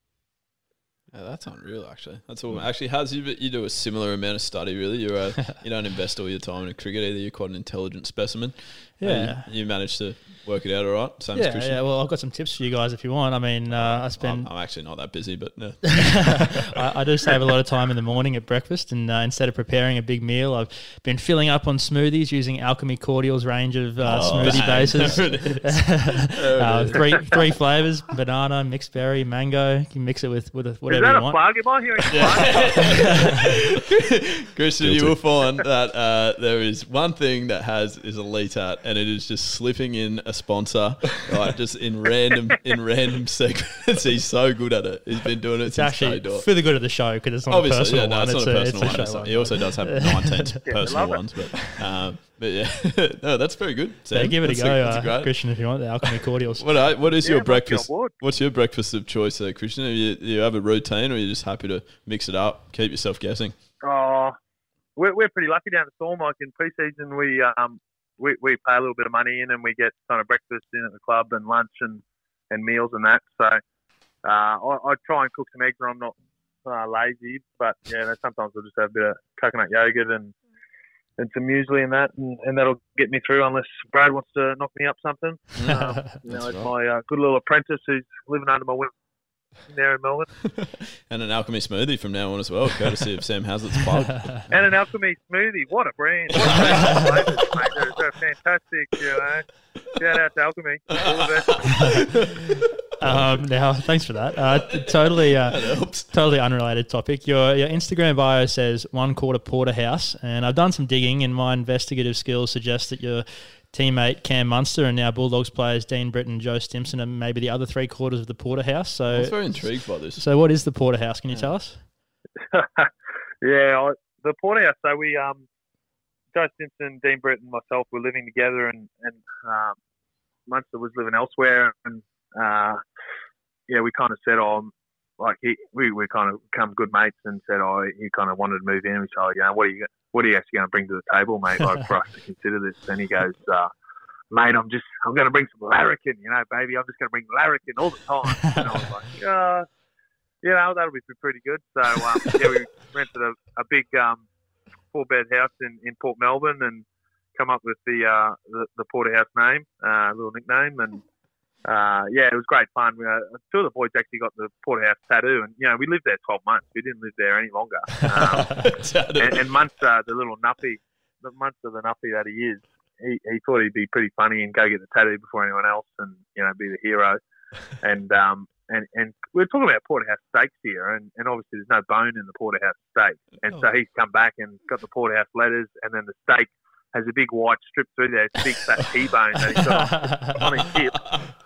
Yeah, that's unreal, actually. That's all. Actually, Haz, you, you do a similar amount of study, really. You're a, you don't invest all your time in cricket either. You're quite an intelligent specimen. Yeah. Um, you managed to work it out all right. Same yeah, as Christian. Yeah, well, I've got some tips for you guys if you want. I mean, uh, I spend... I'm, I'm actually not that busy, but no. I, I do save a lot of time in the morning at breakfast, and uh, instead of preparing a big meal, I've been filling up on smoothies using Alchemy Cordial's range of uh, oh, smoothie dang. bases. There it is. There uh, it is. Three, three flavours, banana, mixed berry, mango. You can mix it with, with a... Whatever. Is that a plug? Am I hearing a plug? Christian, you will find that uh, there is one thing that Haz is elite at, and it is just slipping in a sponsor, right? Just in random in random segments. He's so good at it. He's been doing it it's since actually day dot. For the good of the show, because it's not Obviously, a personal yeah, no, one. It's not a, a personal one. A one. He also does have nineteen yeah, personal ones, but. Um, But yeah, no, that's very good. Sam. Yeah, give it that's a go, a, uh, Christian, if you want the Alchemy Cordials. what I, What is yeah, your breakfast? Your what's your breakfast of choice, uh, Christian? Do you, you have a routine, or are you just happy to mix it up, keep yourself guessing? Oh, we're, we're pretty lucky down at Storm. Like in pre-season, we um we, we pay a little bit of money in, and we get kind of breakfast in at the club and lunch and, and meals and that. So uh, I, I try and cook some eggs when I'm not uh, lazy, but yeah, sometimes I'll just have a bit of coconut yogurt and. And some muesli and that, and, and that'll get me through unless Brad wants to knock me up something. Um, you know, it's right. my uh, good little apprentice who's living under my wing there in Melbourne. And an Alchemy smoothie from now on as well, courtesy of Sam Hazlitt's plug. And an Alchemy smoothie. What a brand. What a brand. They're, they're fantastic, you know. Shout out to Alchemy. All the best. Um, now, thanks for that. Uh, totally, uh, that totally unrelated topic. Your your Instagram bio says one quarter Porterhouse, and I've done some digging, and my investigative skills suggest that your teammate Cam Munster and now Bulldogs players Dean Britton, Joe Stimpson, and maybe the other three quarters of the Porterhouse. So I was very intrigued by this. So, what is the Porterhouse? Can you yeah. tell us? yeah, I, the Porterhouse. So we, um, Joe Stimpson, Dean Britton, myself, were living together, and and um, Munster was living elsewhere, and. Uh, yeah, we kind of said, oh, like he, we we kind of become good mates, and said, oh, he kind of wanted to move in. We said, oh, you know, what are you, what are you actually going to bring to the table, mate, like for us to consider this? And he goes, uh, mate, I'm just, I'm going to bring some larrikin, you know, baby, I'm just going to bring larrikin all the time. And I was like, uh, you know, that'll be pretty good. So um, yeah, we rented a, a big um, four bed house in, in Port Melbourne, and come up with the uh, the, the Porterhouse name, uh, little nickname, and. Uh, yeah, it was great fun. We, uh, two of the boys actually got the Porterhouse tattoo, and you know we lived there twelve months. We didn't live there any longer. Um, and, and Munster, the little nuffy, the Munster the nuffy that he is, he, he thought he'd be pretty funny and go get the tattoo before anyone else, and you know be the hero. And um and, and we we're talking about Porterhouse steaks here, and, and obviously there's no bone in the Porterhouse steak, and oh. so he's come back and got the Porterhouse letters, and then the steak has a big white strip through there, it's a big fat T-bone that he's got on his hip.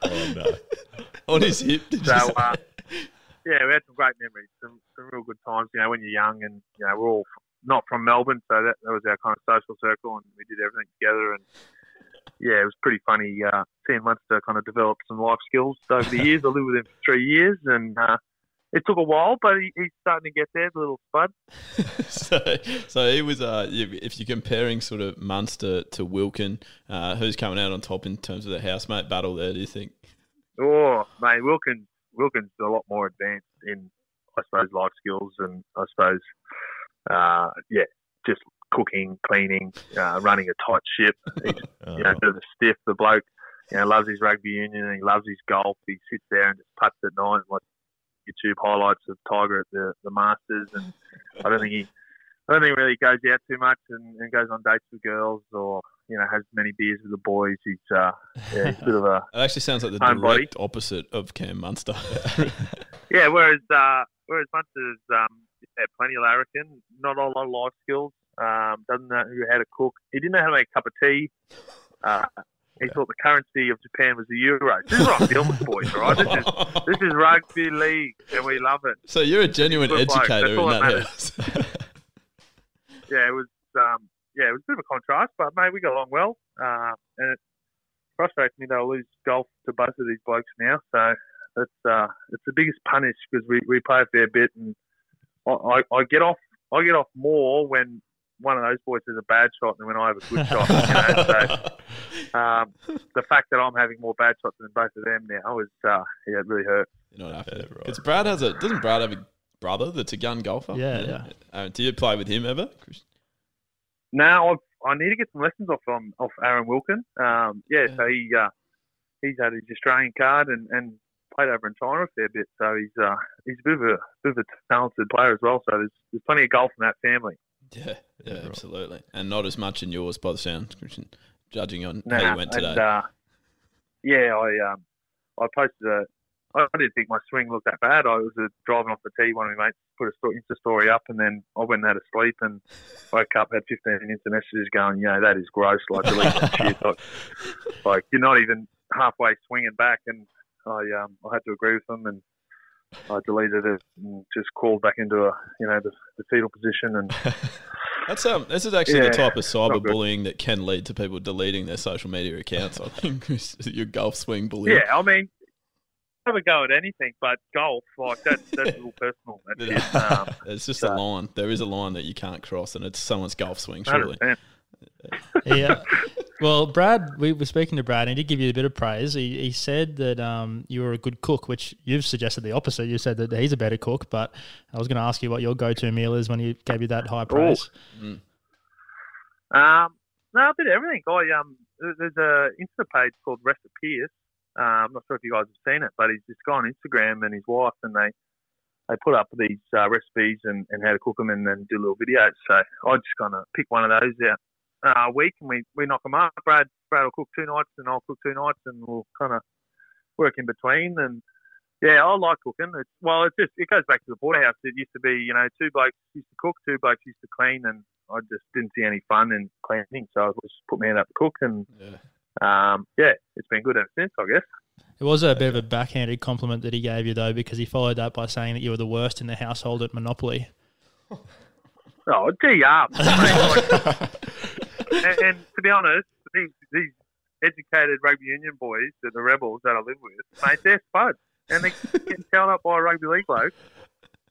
Oh, no. On his hip. So, uh, yeah, we had some great memories, some, some real good times, you know, when you're young, and, you know, we're all f- not from Melbourne, so that, that was our kind of social circle, and we did everything together, and, yeah, it was pretty funny uh, seeing Munster kind of develop some life skills over the years. I lived with him for three years, and... Uh, It took a while, but he, he's starting to get there, the little spud. so, so he was. Uh, if you're comparing sort of Munster to Wilkin, uh, who's coming out on top in terms of the housemate battle there? Do you think? Oh, mate, Wilkin. Wilkin's a lot more advanced in, I suppose, life skills, and I suppose, uh, yeah, just cooking, cleaning, uh, running a tight ship. He's, oh. you know, a bit of a stiff, the bloke. You know, loves his rugby union, and he loves his golf. He sits there and just putts at night, like. YouTube highlights of Tiger at the, the Masters, and I don't think he, I don't think he really goes out too much, and, and goes on dates with girls, or you know has many beers with the boys. He's uh, yeah, he's a bit of a. It actually sounds like the direct body. opposite of Cam Munster. yeah, whereas uh, whereas Munster's um, had plenty of larrikin, not a lot of life skills. Um, doesn't know how to cook. He didn't know how to make a cup of tea. Uh, He thought the currency of Japan was the euro. This is what I'm dealing with, boys, right? This is this is rugby league, and we love it. So you're a genuine educator in that house. yeah, it was. Um, yeah, it was a bit of a contrast, but mate, we got along well. Uh, and it frustrates me that I lose golf to both of these blokes now. So it's uh, it's the biggest punish because we, we play a fair bit, and I, I, I get off I get off more when. One of those boys is a bad shot, and when I have a good shot, you know, so um, the fact that I'm having more bad shots than both of them now is uh, yeah, it really hurts. You're not after that, right? Because Brad has a doesn't Brad have a brother that's a gun golfer? Yeah, yeah. yeah. Uh, do you play with him ever, Christian? No, I've, I need to get some lessons off um, off Aaron Wilkin. Um, yeah, yeah, so he uh, he's had his Australian card and, and played over in China a fair bit. So he's uh, he's a bit of a bit of a talented player as well. So there's there's plenty of golf in that family. Yeah, yeah, right. Absolutely, and not as much in yours by the sound, Christian. Judging on nah, how you went today. And, uh, yeah, I um, I posted a. I didn't think my swing looked that bad. I was uh, driving off the tee. One of my mates put a story, Insta story up, and then I went and had a sleep and woke up, had fifteen Insta messages going, you know, that is gross. Like, shit. Like, like, you're not even halfway swinging back. And I um, I had to agree with them, and I deleted it and just crawled back into a, you know, the, the fetal position. And that's um, this is actually yeah, the type of cyberbullying that can lead to people deleting their social media accounts. I think your golf swing bullying. Yeah, I mean. Have a go at anything, but golf, like that's that's all personal. That's um, it's just so. a line. There is a line that you can't cross, and it's someone's golf swing, surely. Yeah. Well, Brad, we were speaking to Brad, and he did give you a bit of praise. He he said that um you were a good cook, which you've suggested the opposite. You said that he's a better cook, but I was going to ask you what your go-to meal is when he gave you that high praise. Mm. Um, no, I did everything. I um, there's a Insta page called Recipes. Uh, I'm not sure if you guys have seen it, but he's just gone on Instagram and his wife, and they they put up these uh, recipes and, and how to cook them, and then do little videos. So I'm just going to pick one of those out uh, a week, and we, we knock them up. Brad Brad will cook two nights, and I'll cook two nights, and we'll kind of work in between. And yeah, I like cooking. It's, well, it's just it goes back to the Porterhouse. It used to be, you know, two blokes used to cook, two blokes used to clean, and I just didn't see any fun in cleaning, so I just put my hand up to cook and. Yeah. Um, yeah, it's been good ever since, I guess. It was a bit of a backhanded compliment that he gave you, though, because he followed that by saying that you were the worst in the household at Monopoly. Oh, gee up. and, and to be honest, these, these educated rugby union boys that the Rebels that I live with, mate, they're spuds. And they get held up by a rugby league bloke.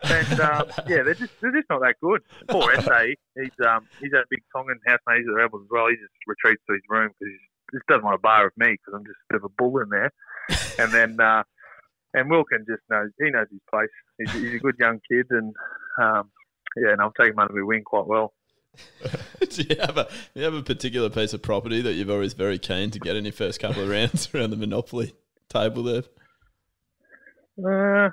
And, um, yeah, they're just, they're just not that good. Poor S A, he's, um, he's that big Tongan housemate at the Rebels as well. He just retreats to his room because he's just doesn't want a bar of me because I'm just a bit of a bull in there. And then, uh, and Wilkin just knows, he knows his place. He's, he's a good young kid, and um, yeah, and I'm taking him under my wing quite well. do, you have a, do you have a particular piece of property that you've always very keen to get in your first couple of rounds around the Monopoly table there? Uh,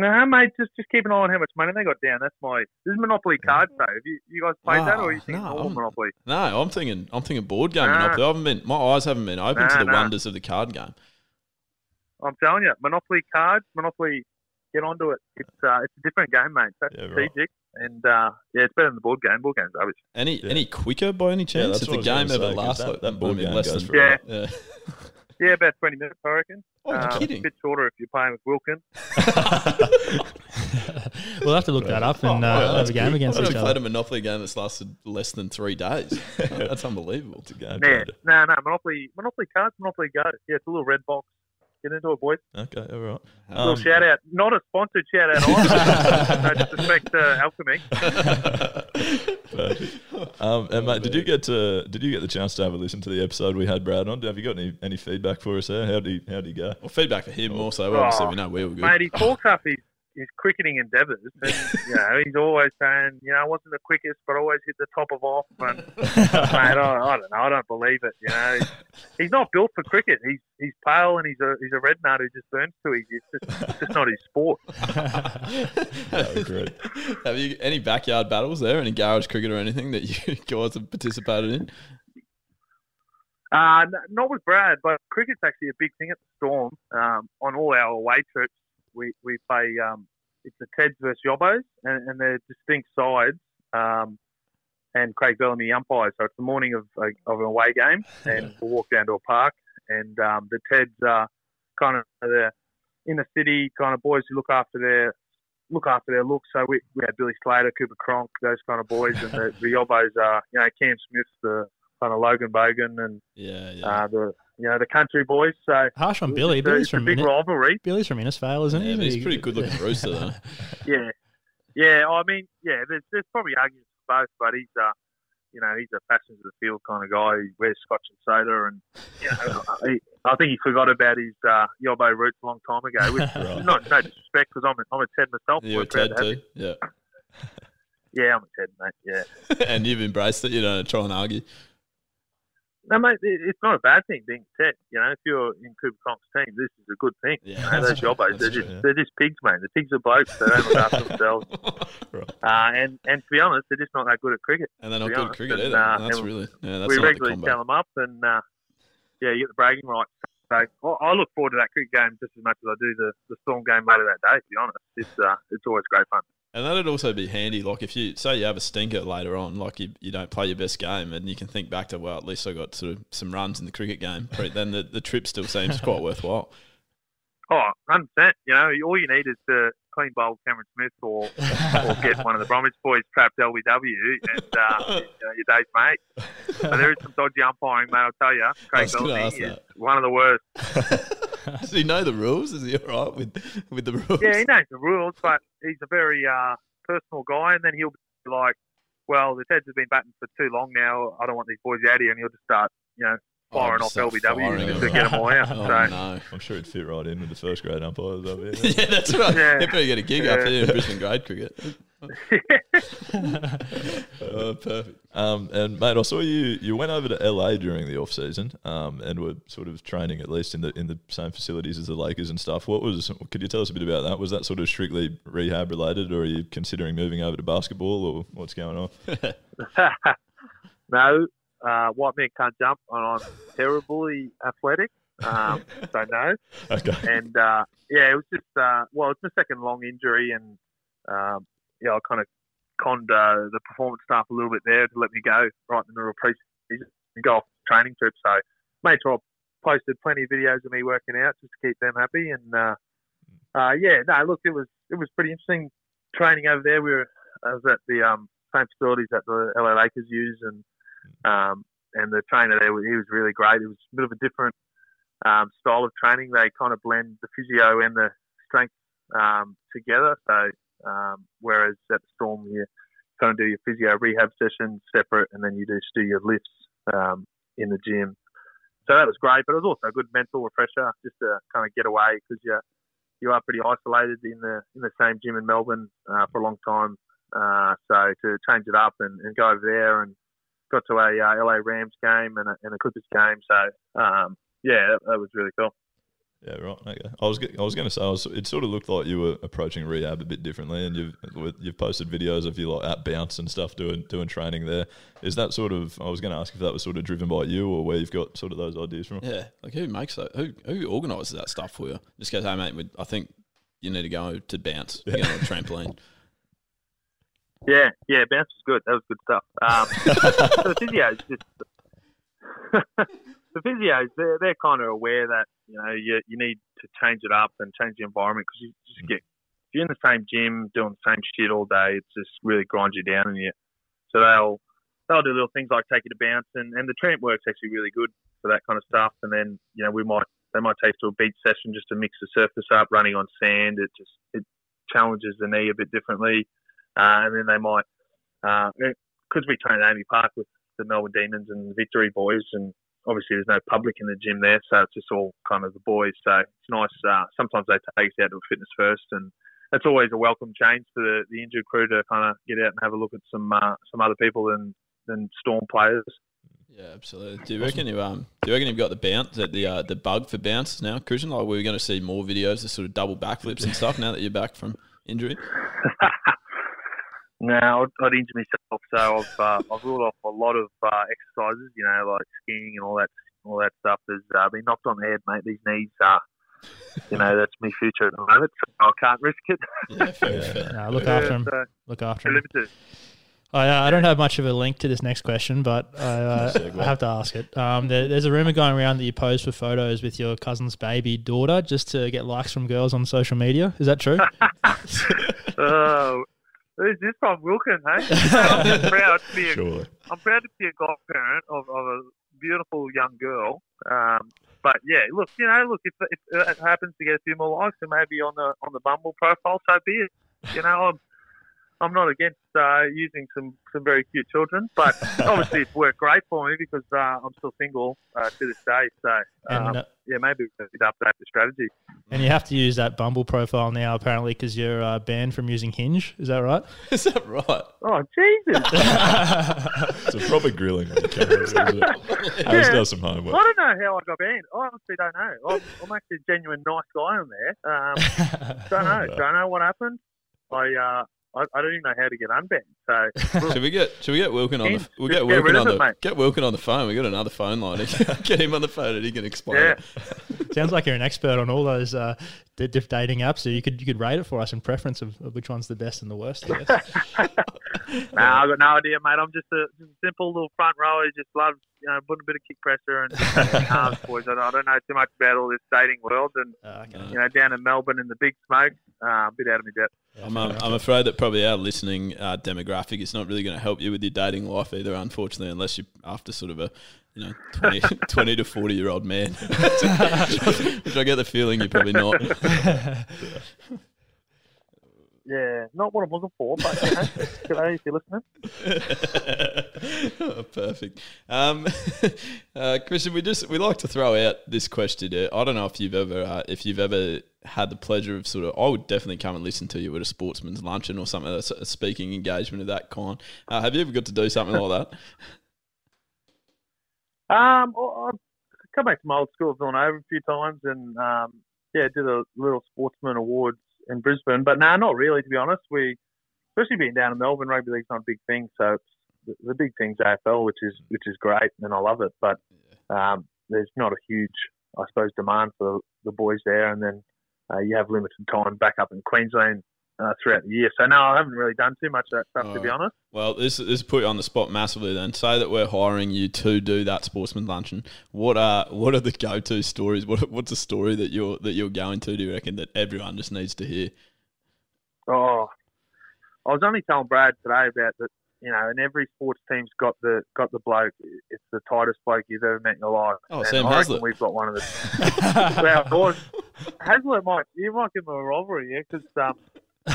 no, nah, mate, just, just keep an eye on how much money they got down. That's my this is Monopoly card though. Have you, you guys played oh, that, or are you thinking no, all I'm, Monopoly? No, I'm thinking I'm thinking board game nah. Monopoly. I haven't been my eyes haven't been open nah, to the nah. wonders of the card game. I'm telling you, Monopoly cards, Monopoly, get onto it. It's uh, it's a different game, mate. That's yeah, strategic, right. and uh, yeah, it's better than the board game. Board game's rubbish. Any yeah. any quicker by any chance? Yeah, that's Is what the game ever last that, like that board game less goes than for yeah. yeah. Yeah, about twenty minutes, I reckon. Oh, you're um, kidding. A bit shorter if you're playing with Wilkin. We'll have to look that up and oh, uh, have a game big. against I've each other. I've played a Monopoly game that's lasted less than three days. That's unbelievable. to go. Yeah. No, no, Monopoly Monopoly cards, Monopoly Go. Yeah, it's a little red box. Get into it, boys. Okay, all right. Um, a little shout-out. Not a sponsored shout-out either. No disrespect to Alchemy. um, and, mate, did you get to, did you get the chance to have a listen to the episode we had Brad on? Have you got any, any feedback for us there? How did he, how did he go? Well, feedback for him also. Oh, obviously, we know we were good. Mate, he talks up his, his cricketing endeavours. And, you know, he's always saying, you know, I wasn't the quickest, but I always hit the top of off. And, mate, I, I don't know. I don't believe it, you know. He's, he's not built for cricket. He's he's pale and he's a he's a red nut who just burns too easy. It's just, it's just not his sport. That was great. Have you any backyard battles there? Any garage cricket or anything that you guys have participated in? Uh, not with Brad, but cricket's actually a big thing at the Storm. Um, on all our away trips, we we play. Um, it's the Teds versus Yobbos, and, and they're distinct sides. Um, and Craig Bellamy umpires. So it's the morning of of an away game, and we'll walk down to a park. And um, the Teds are kind of the inner city kind of boys who look after their look after their looks. So we, we had Billy Slater, Cooper Cronk, those kind of boys. And the, the Yobbos are, you know, Cam Smith, the kind of Logan Bogan, and yeah, yeah. Uh, the you know the country boys. So harsh on Billy. Billy's it's from a big Min- rivalry. Billy's from Innisfail, isn't yeah, he? He's a pretty good looking rooster, though. Yeah, yeah. I mean, yeah. There's there's probably arguments for both, but he's uh. You know, he's a passion to the field kind of guy. He wears scotch and soda, and you know, he, I think he forgot about his uh, Yobbo roots a long time ago. Which, right. Not no disrespect, because I'm a, I'm a Ted myself. You're a Ted too, yeah. Yeah, I'm a Ted, mate. Yeah. And you've embraced it. You don't try and argue. No, mate, it's not a bad thing being a Ted. You know, if you're in Cooper Conk's team, this is a good thing. Yeah, you know, those Yobbos, they're true, just yeah. they're just pigs, mate. The pigs are blokes. They don't look after themselves. Right. uh, and and to be honest, they're just not that good at cricket. And they're not good at cricket either. Uh, that's really yeah. That's we regularly the tell them up and. Uh, Yeah, you get the bragging rights. So well, I look forward to that cricket game just as much as I do the, the Storm game later that day, to be honest. It's uh, it's always great fun. And that would also be handy, like if you say you have a stinker later on, like you, you don't play your best game and you can think back to, well, at least I got sort of some runs in the cricket game, then the, the trip still seems quite worthwhile. Oh, one hundred percent. You know, all you need is to clean bowl Cameron Smith or, or get one of the Bromwich boys trapped L B W and uh, your day's mate. So there is some dodgy umpiring, mate, I'll tell you. Craig Bellamy is that. One of the worst. Does he know the rules? Is he all right with, with the rules? Yeah, he knows the rules, but he's a very uh, personal guy, and then he'll be like, well, the Teds have been batting for too long now. I don't want these boys out here, and he'll just start, you know, firing oh, off L B W just to get them all out. Oh, so. No. I'm sure it'd fit right in with the first grade umpires up here. Yeah, that's right. Yeah. They better get a gig yeah. up there in Brisbane grade cricket. Oh, perfect. Um, and, mate, I saw you you went over to L A during the off-season um, and were sort of training at least in the in the same facilities as the Lakers and stuff. What was? Could you tell us a bit about that? Was that sort of strictly rehab-related, or are you considering moving over to basketball, or what's going on? No. Uh, white men can't jump, and I'm terribly athletic, um, so no. Okay. And, uh, yeah, it was just, uh, well, it's my second long injury, and, um, yeah, I kind of conned uh, the performance staff a little bit there to let me go right in the middle of pre-season and go off training trip. So made sure I posted plenty of videos of me working out just to keep them happy. And, uh, uh, yeah, no, look, it was it was pretty interesting training over there. We were I was at the um, same facilities that the L A Lakers use, and Um, and the trainer there, he was really great. It was a bit of a different um, style of training. They kind of blend the physio and the strength um, together. So, um, whereas at the Storm, you kind of do your physio rehab sessions separate, and then you just do your lifts um, in the gym. So that was great, but it was also a good mental refresher just to kind of get away, because you you are pretty isolated in the in the same gym in Melbourne uh, for a long time. Uh, so to change it up and, and go over there and got to a uh, L A Rams game and a, and a Clippers game, so um, yeah, that, that was really cool. Yeah, right. Okay. I was I was going to say I was, it sort of looked like you were approaching rehab a bit differently, and you've you've posted videos of you like at Bounce and stuff doing doing training there. Is that sort of? I was going to ask if that was sort of driven by you or where you've got sort of those ideas from. Yeah, like who makes that? Who who organises that stuff for you? Just goes, hey mate, I think you need to go to Bounce. Yeah. You're going on a trampoline. Yeah, yeah, Bounce was good. That was good stuff. Um, so the physios, just, the physios, they're, they're kind of aware that, you know, you you need to change it up and change the environment, because you just get, if you're in the same gym doing the same shit all day, it just really grinds you down. And you, so they'll they'll do little things like take you to Bounce, and, and the tramp work's actually really good for that kind of stuff. And then, you know, we might they might take you to a beach session just to mix the surface up, running on sand. It just it challenges the knee a bit differently. Uh, and then they might, because uh, we train at Amy Park with the Melbourne Demons and Victory Boys, and obviously there's no public in the gym there, so it's just all kind of the boys. So it's nice. Uh, sometimes they take us out to a fitness first, and that's always a welcome change for the, the injured crew to kind of get out and have a look at some uh, some other people than, than Storm players. Yeah, absolutely. Do you reckon you um do you reckon you've got the bounce that the uh, the bug for Bounce now, Christian? Like we're going to see more videos of sort of double backflips and stuff now that you're back from injury. No, I'd, I'd injure myself, so I've uh, I've ruled off a lot of uh, exercises, you know, like skiing and all that all that stuff. Has uh, been knocked on the head, mate. These knees are, you know, that's my future at the moment. So I can't risk it. Yeah, fair, fair. No, look after him. So look after him. I uh, I don't have much of a link to this next question, but I, uh, I have to ask it. Um, there, there's a rumor going around that you posed for photos with your cousin's baby daughter just to get likes from girls on social media. Is that true? Oh. Who's this from? Wilkin, hey? I'm proud to be a, sure. I'm proud to be a godparent of, of a beautiful young girl. Um, but yeah, look, you know, look, if, if it happens to get a few more likes and maybe on the on the Bumble profile, so be it. You know, I'm I'm not against uh, using some, some very cute children, but obviously it's worked great for me because uh, I'm still single uh, to this day. So, um, and, uh, yeah, maybe we could update the strategy. And you have to use that Bumble profile now, apparently, because you're uh, banned from using Hinge. Is that right? Is that right? Oh, Jesus. It's a proper grilling on the camera, isn't it? Alex does some homework. I don't know how I got banned. I honestly don't know. I'm, I'm actually a genuine nice guy on there. Um, don't know. Don't know what happened. I... Uh, I, I don't even know how to get unbanned. So we'll should we get should we get Wilkin on the we'll get, get Wilkin on the it, get Wilkin on the phone? We got another phone line. Get him on the phone and he can explain. Yeah. It. Sounds like you're an expert on all those uh, diff dating apps. So you could you could rate it for us in preference of, of which one's the best and the worst. I guess. Nah, I've got no idea, mate. I'm just a, just a simple little front rower who just loves you know putting a bit of kick pressure and arms, boys. I don't, I don't know too much about all this dating world and uh, okay. you know down in Melbourne in the big smoke, uh, a bit out of my depth. I'm, um, I'm afraid that probably our listening uh, demographic is not really going to help you with your dating life either, unfortunately, unless you're after sort of a you know twenty, twenty to forty year old man, which I get the feeling you're probably not. Yeah, not what I'm looking for, but you know, today if you're listening. Oh, perfect. Um, uh, Christian, we just we like to throw out this question. Uh, I don't know if you've ever uh, if you've ever had the pleasure of sort of. I would definitely come and listen to you at a sportsman's luncheon or something, a speaking engagement of that kind. Uh, have you ever got to do something like that? Um, I've come back to my old school, Dawnover, a few times, and um, yeah, did a little sportsman awards in Brisbane, but no, nah, not really, to be honest. We, especially being down in Melbourne, rugby league's not a big thing, so the, the big thing's A F L, which is which is great, and I love it. But um, there's not a huge, I suppose, demand for the boys there, and then uh, you have limited time back up in Queensland uh, throughout the year. So no, I haven't really done too much of that stuff, oh, to be honest. Well, this this put you on the spot massively. Then say that we're hiring you to do that sportsman luncheon. What are what are the go-to stories? What what's a story that you're that you're going to? Do you reckon that everyone just needs to hear? Oh, I was only telling Brad today about that. You know, and every sports team's got the got the bloke. It's the tightest bloke you've ever met in your life. Oh, and Sam I Haslett. We've got one of the. Well, of course, Haslett might you might give him a rivalry, yeah, because. Um,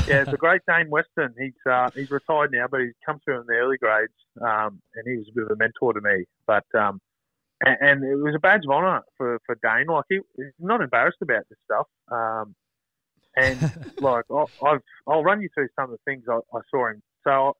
yeah, it's a great Dane Weston. He's uh, he's retired now, but he's come through in the early grades, um, and he was a bit of a mentor to me. But um, and, and it was a badge of honour for, for Dane. Like he, he's not embarrassed about this stuff. Um, and like I, I've I'll run you through some of the things I, I saw him. So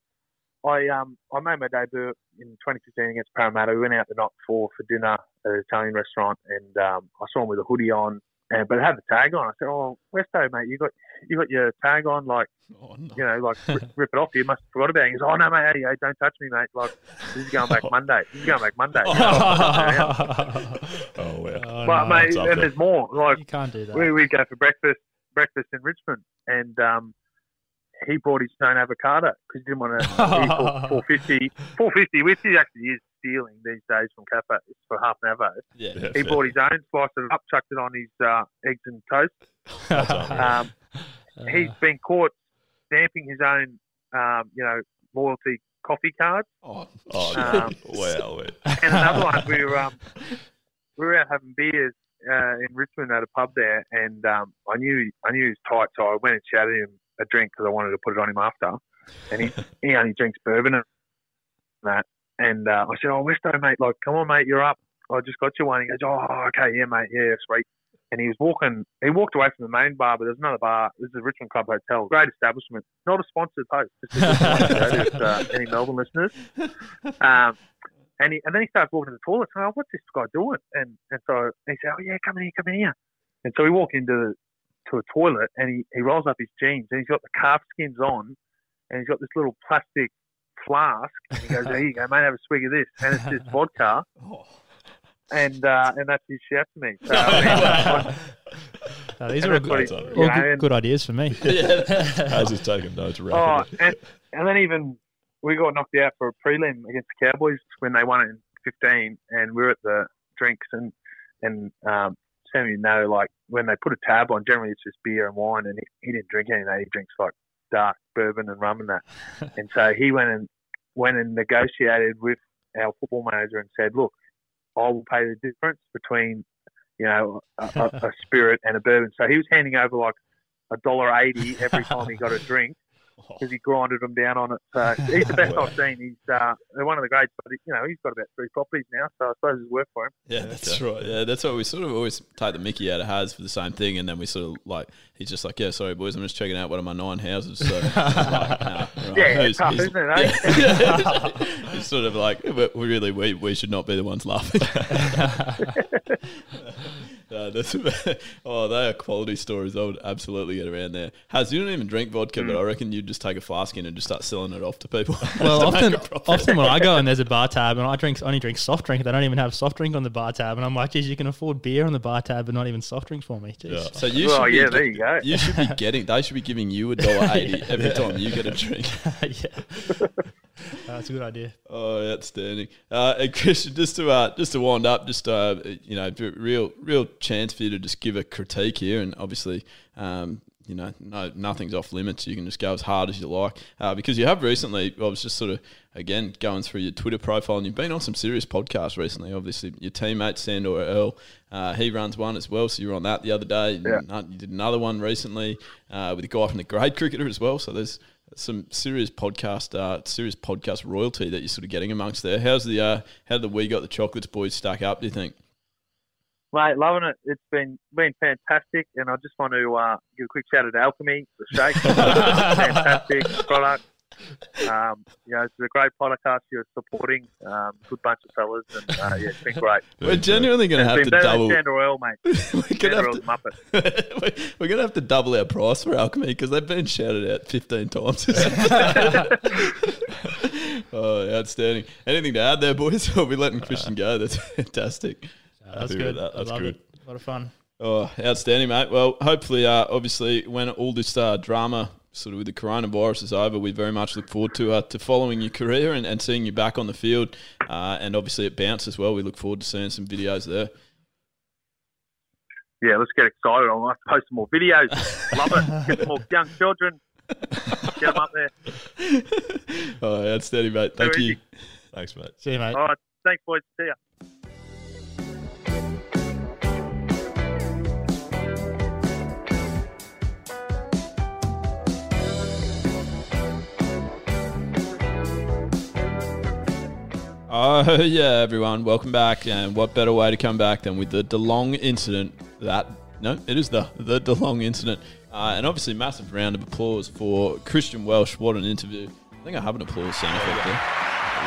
I um I made my debut in twenty fifteen against Parramatta. We went out the night before for dinner at an Italian restaurant, and um, I saw him with a hoodie on. And, but it had the tag on. I said, "Oh, Westo, mate, you got you got your tag on, like, oh, no. you know, like rip, rip it off. You must have forgot about it." He goes, "Oh no, mate, hey, don't touch me, mate. Like, this is going back Monday. This is going back Monday." You know? Oh well, oh, but no, mate, and there. There's more. Like, you can't do that. We we go for breakfast breakfast in Richmond, and um, he brought his own avocado because he didn't want to eat four fifty. four fifty, which he actually is stealing these days from cafe for half an avo. Yeah, yeah, he fair. Bought his own, sliced it up, chucked it on his uh, eggs and toast. um, uh, he's been caught stamping his own, um, you know, loyalty coffee card. Oh, oh um, wow! And another one, we were um, we were out having beers uh, in Richmond at a pub there, and um, I knew I knew he was tight, so I went and shouted him a drink because I wanted to put it on him after, and he he only drinks bourbon and that. And uh, I said, "Oh, Westo, mate, like, come on, mate, you're up. I just got you one." He goes, "Oh, okay, yeah, mate, yeah, sweet." And he was walking, he walked away from the main bar, but there's another bar. This is the Richmond Club Hotel, great establishment, not a sponsored host, just a to uh, any Melbourne listeners. Um, and he, and then he starts walking to the toilet. And I'm like, "What's this guy doing?" And and so he said, "Oh yeah, come in here, come in here." And so we walk into to a toilet, and he, he rolls up his jeans, and he's got the calf skins on, and he's got this little plastic flask, and he goes, "There you go, mate, have a swig of this," and it's just vodka, and uh, and that's his chef to me. So, I mean, no, these are all good, all good, know, good ideas for me. How's this taking notes? Oh, and, and then even we got knocked out for a prelim against the Cowboys when they won it in fifteen, and we were at the drinks, and and um, Sammy, you know, like when they put a tab on, generally it's just beer and wine, and he, he didn't drink any of that. He drinks like dark bourbon and rum and that, and so he went and went and negotiated with our football manager and said, "Look, I will pay the difference between, you know, a, a, a spirit and a bourbon." So he was handing over like a dollar eighty every time he got a drink, because he grinded them down on it. So he's the best I've seen. He's uh, one of the greats, but you know, he's got about three properties now, so I suppose it's work for him. Yeah, that's okay. Right. Yeah, that's what we sort of always take the mickey out of Haz for the same thing, and then we sort of like, he's just like, yeah, sorry, boys, I'm just checking out one of my nine houses. So like, nah, right. Yeah, it's tough, isn't it, eh? Yeah. It's sort of like, we really, we, we should not be the ones laughing. Uh, that's, oh, they are quality stories. I would absolutely get around there. Haz, you don't even drink vodka, mm. but I reckon you'd just take a flask in and just start selling it off to people. Well, often, often when I go and there's a bar tab and I drink, only drink soft drink, they don't even have soft drink on the bar tab, and I'm like, geez, you can afford beer on the bar tab, but not even soft drinks for me. Yeah. So you well, should be, yeah, there you go. You should be getting. They should be giving you a dollar eighty yeah. every yeah. time you get a drink. Yeah. Uh, that's a good idea. Oh, outstanding. Uh, and Christian, just to uh, just to wind up, just uh, you know, real real chance for you to just give a critique here, and obviously, um, you know, no nothing's off limits. You can just go as hard as you like, uh, because you have recently. I was just sort of again going through your Twitter profile, and you've been on some serious podcasts recently. Obviously, your teammate Sandor Earl, uh, he runs one as well. So you were on that the other day. Yeah. You did another one recently uh, with a guy from the Great Cricketer as well. So there's some serious podcast, uh, serious podcast royalty that you're sort of getting amongst there. How's the uh, how did the We Got the Chocolates boys stack up, do you think? Mate, loving it. It's been been fantastic, and I just want to uh, give a quick shout out to Alchemy, the shake. Fantastic product. Um, you know, it's a great podcast you're supporting. Um, good bunch of fellas, and uh, yeah, it's been great. We're genuinely going to have to double. Oil, mate. We're going to have to double our price for Alchemy because they've been shouted out fifteen times. Oh, outstanding! Anything to add there, boys? I'll be letting Christian go. That's fantastic. No, that's good. That. That's I love good. It. A lot of fun. Oh, outstanding, mate. Well, hopefully, uh, obviously, when all this uh, drama. Sort of with the coronavirus is over, we very much look forward to uh, to following your career and, and seeing you back on the field, uh, and obviously at Bounce as well. We look forward to seeing some videos there. Yeah, let's get excited. I'll have to post some more videos. Love it. Get some more young children. Get them up there. Oh, outstanding, mate. Thank you. Thanks, mate. See you, mate. All right. Thanks, boys. See ya. Oh, yeah, everyone. Welcome back. And what better way to come back than with the DeLong incident. That, no, it is the, the DeLong incident. Uh, and obviously, massive round of applause for Christian Welch. What an interview. I think I have an applause sound effect there.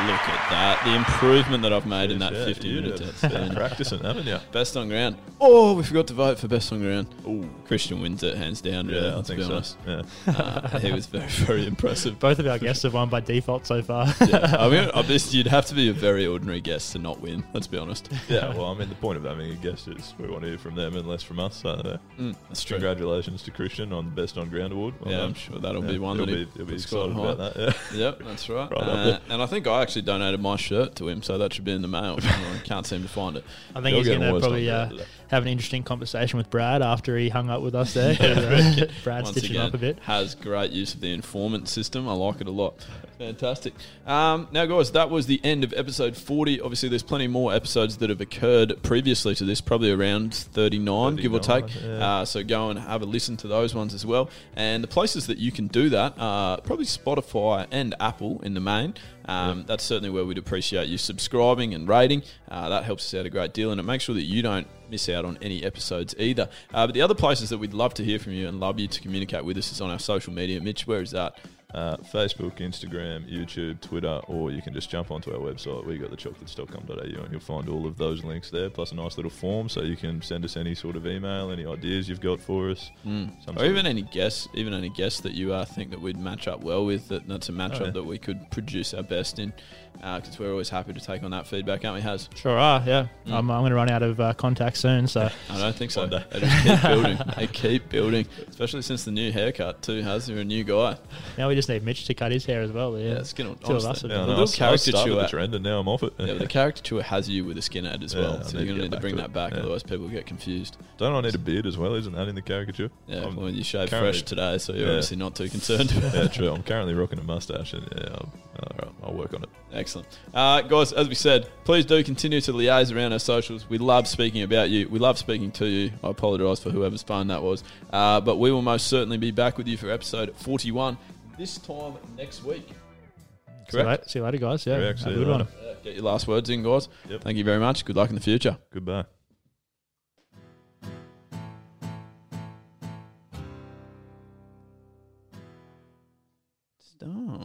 Look at that. The improvement that I've made yes, in that yeah, fifteen minutes. You've been practicing, haven't you? Best on ground. Oh, we forgot to vote for best on ground. Ooh. Christian wins it, hands down. Yeah, really, I think so. Yeah. Uh, he was very, very impressive. Both of our guests have won by default so far. Yeah, I mean, I just, you'd have to be a very ordinary guest to not win, let's be honest. Yeah, well, I mean, the point of having a guest is we want to hear from them and less from us. So uh, mm, that's true. Congratulations to Christian on the best on ground award. Well, yeah, I'm sure that'll yeah, be one that he'll be, he'll be excited high. about that. Yeah. Yep, that's right. Right uh, and I think I actually donated my shirt to him, so that should be in the mail. I can't seem to find it. I think You're he's going to probably... Uh, have an interesting conversation with Brad after he hung up with us there. Yeah, Brad stitched him up a bit. Has great use of the informant system. I like it a lot. Fantastic. Um, now, guys, that was the end of episode forty. Obviously, there's plenty more episodes that have occurred previously to this, probably around thirty-nine, thirty-nine give or take. Yeah. Uh, so go and have a listen to those ones as well. And the places that you can do that are probably Spotify and Apple in the main. Um, yep. That's certainly where we'd appreciate you subscribing and rating. Uh, that helps us out a great deal, and it makes sure that you don't miss out on any episodes either. Uh, but the other places that we'd love to hear from you and love you to communicate with us is on our social media. Mitch, where is that? Uh, Facebook, Instagram, YouTube, Twitter, or you can just jump onto our website, we got the chocolates dot com dot a u, and you'll find all of those links there, plus a nice little form so you can send us any sort of email, any ideas you've got for us. Mm. Or even any guests, even any guests that you uh, think that we'd match up well with, that, that's a matchup oh, yeah. that we could produce our best in, because uh, we're always happy to take on that feedback, aren't we, Haz? Sure are, yeah. Mm. I'm, I'm going to run out of uh, contacts soon, so... I don't think so. They just keep building. They keep building, especially since the new haircut too, Haz. You're a new guy. Now we just need Mitch to cut his hair as well. Yeah, yeah, skin on, honestly, yeah, no, little caricature. The trend, and now I'm off it. Yeah, yeah. But the caricature has you with a skin ad as well, yeah, so you're gonna to need to bring to that back, yeah. Otherwise people get confused. Don't I need a beard as well? Isn't that in the caricature? Yeah, I'm well, you shave fresh today, so you're yeah. obviously not too concerned about it. Yeah, true. I'm currently rocking a mustache, and yeah, I'll, I'll, I'll work on it. Excellent, uh, guys. As we said, please do continue to liaise around our socials. We love speaking about you. We love speaking to you. I apologise for whoever's phone that was, uh, but we will most certainly be back with you for episode forty-one. this time next week. Correct. See you later, guys. Yeah, Correct. See you later. One. Yeah, get your last words in, guys. Yep. Thank you very much. Good luck in the future. Goodbye. Stop.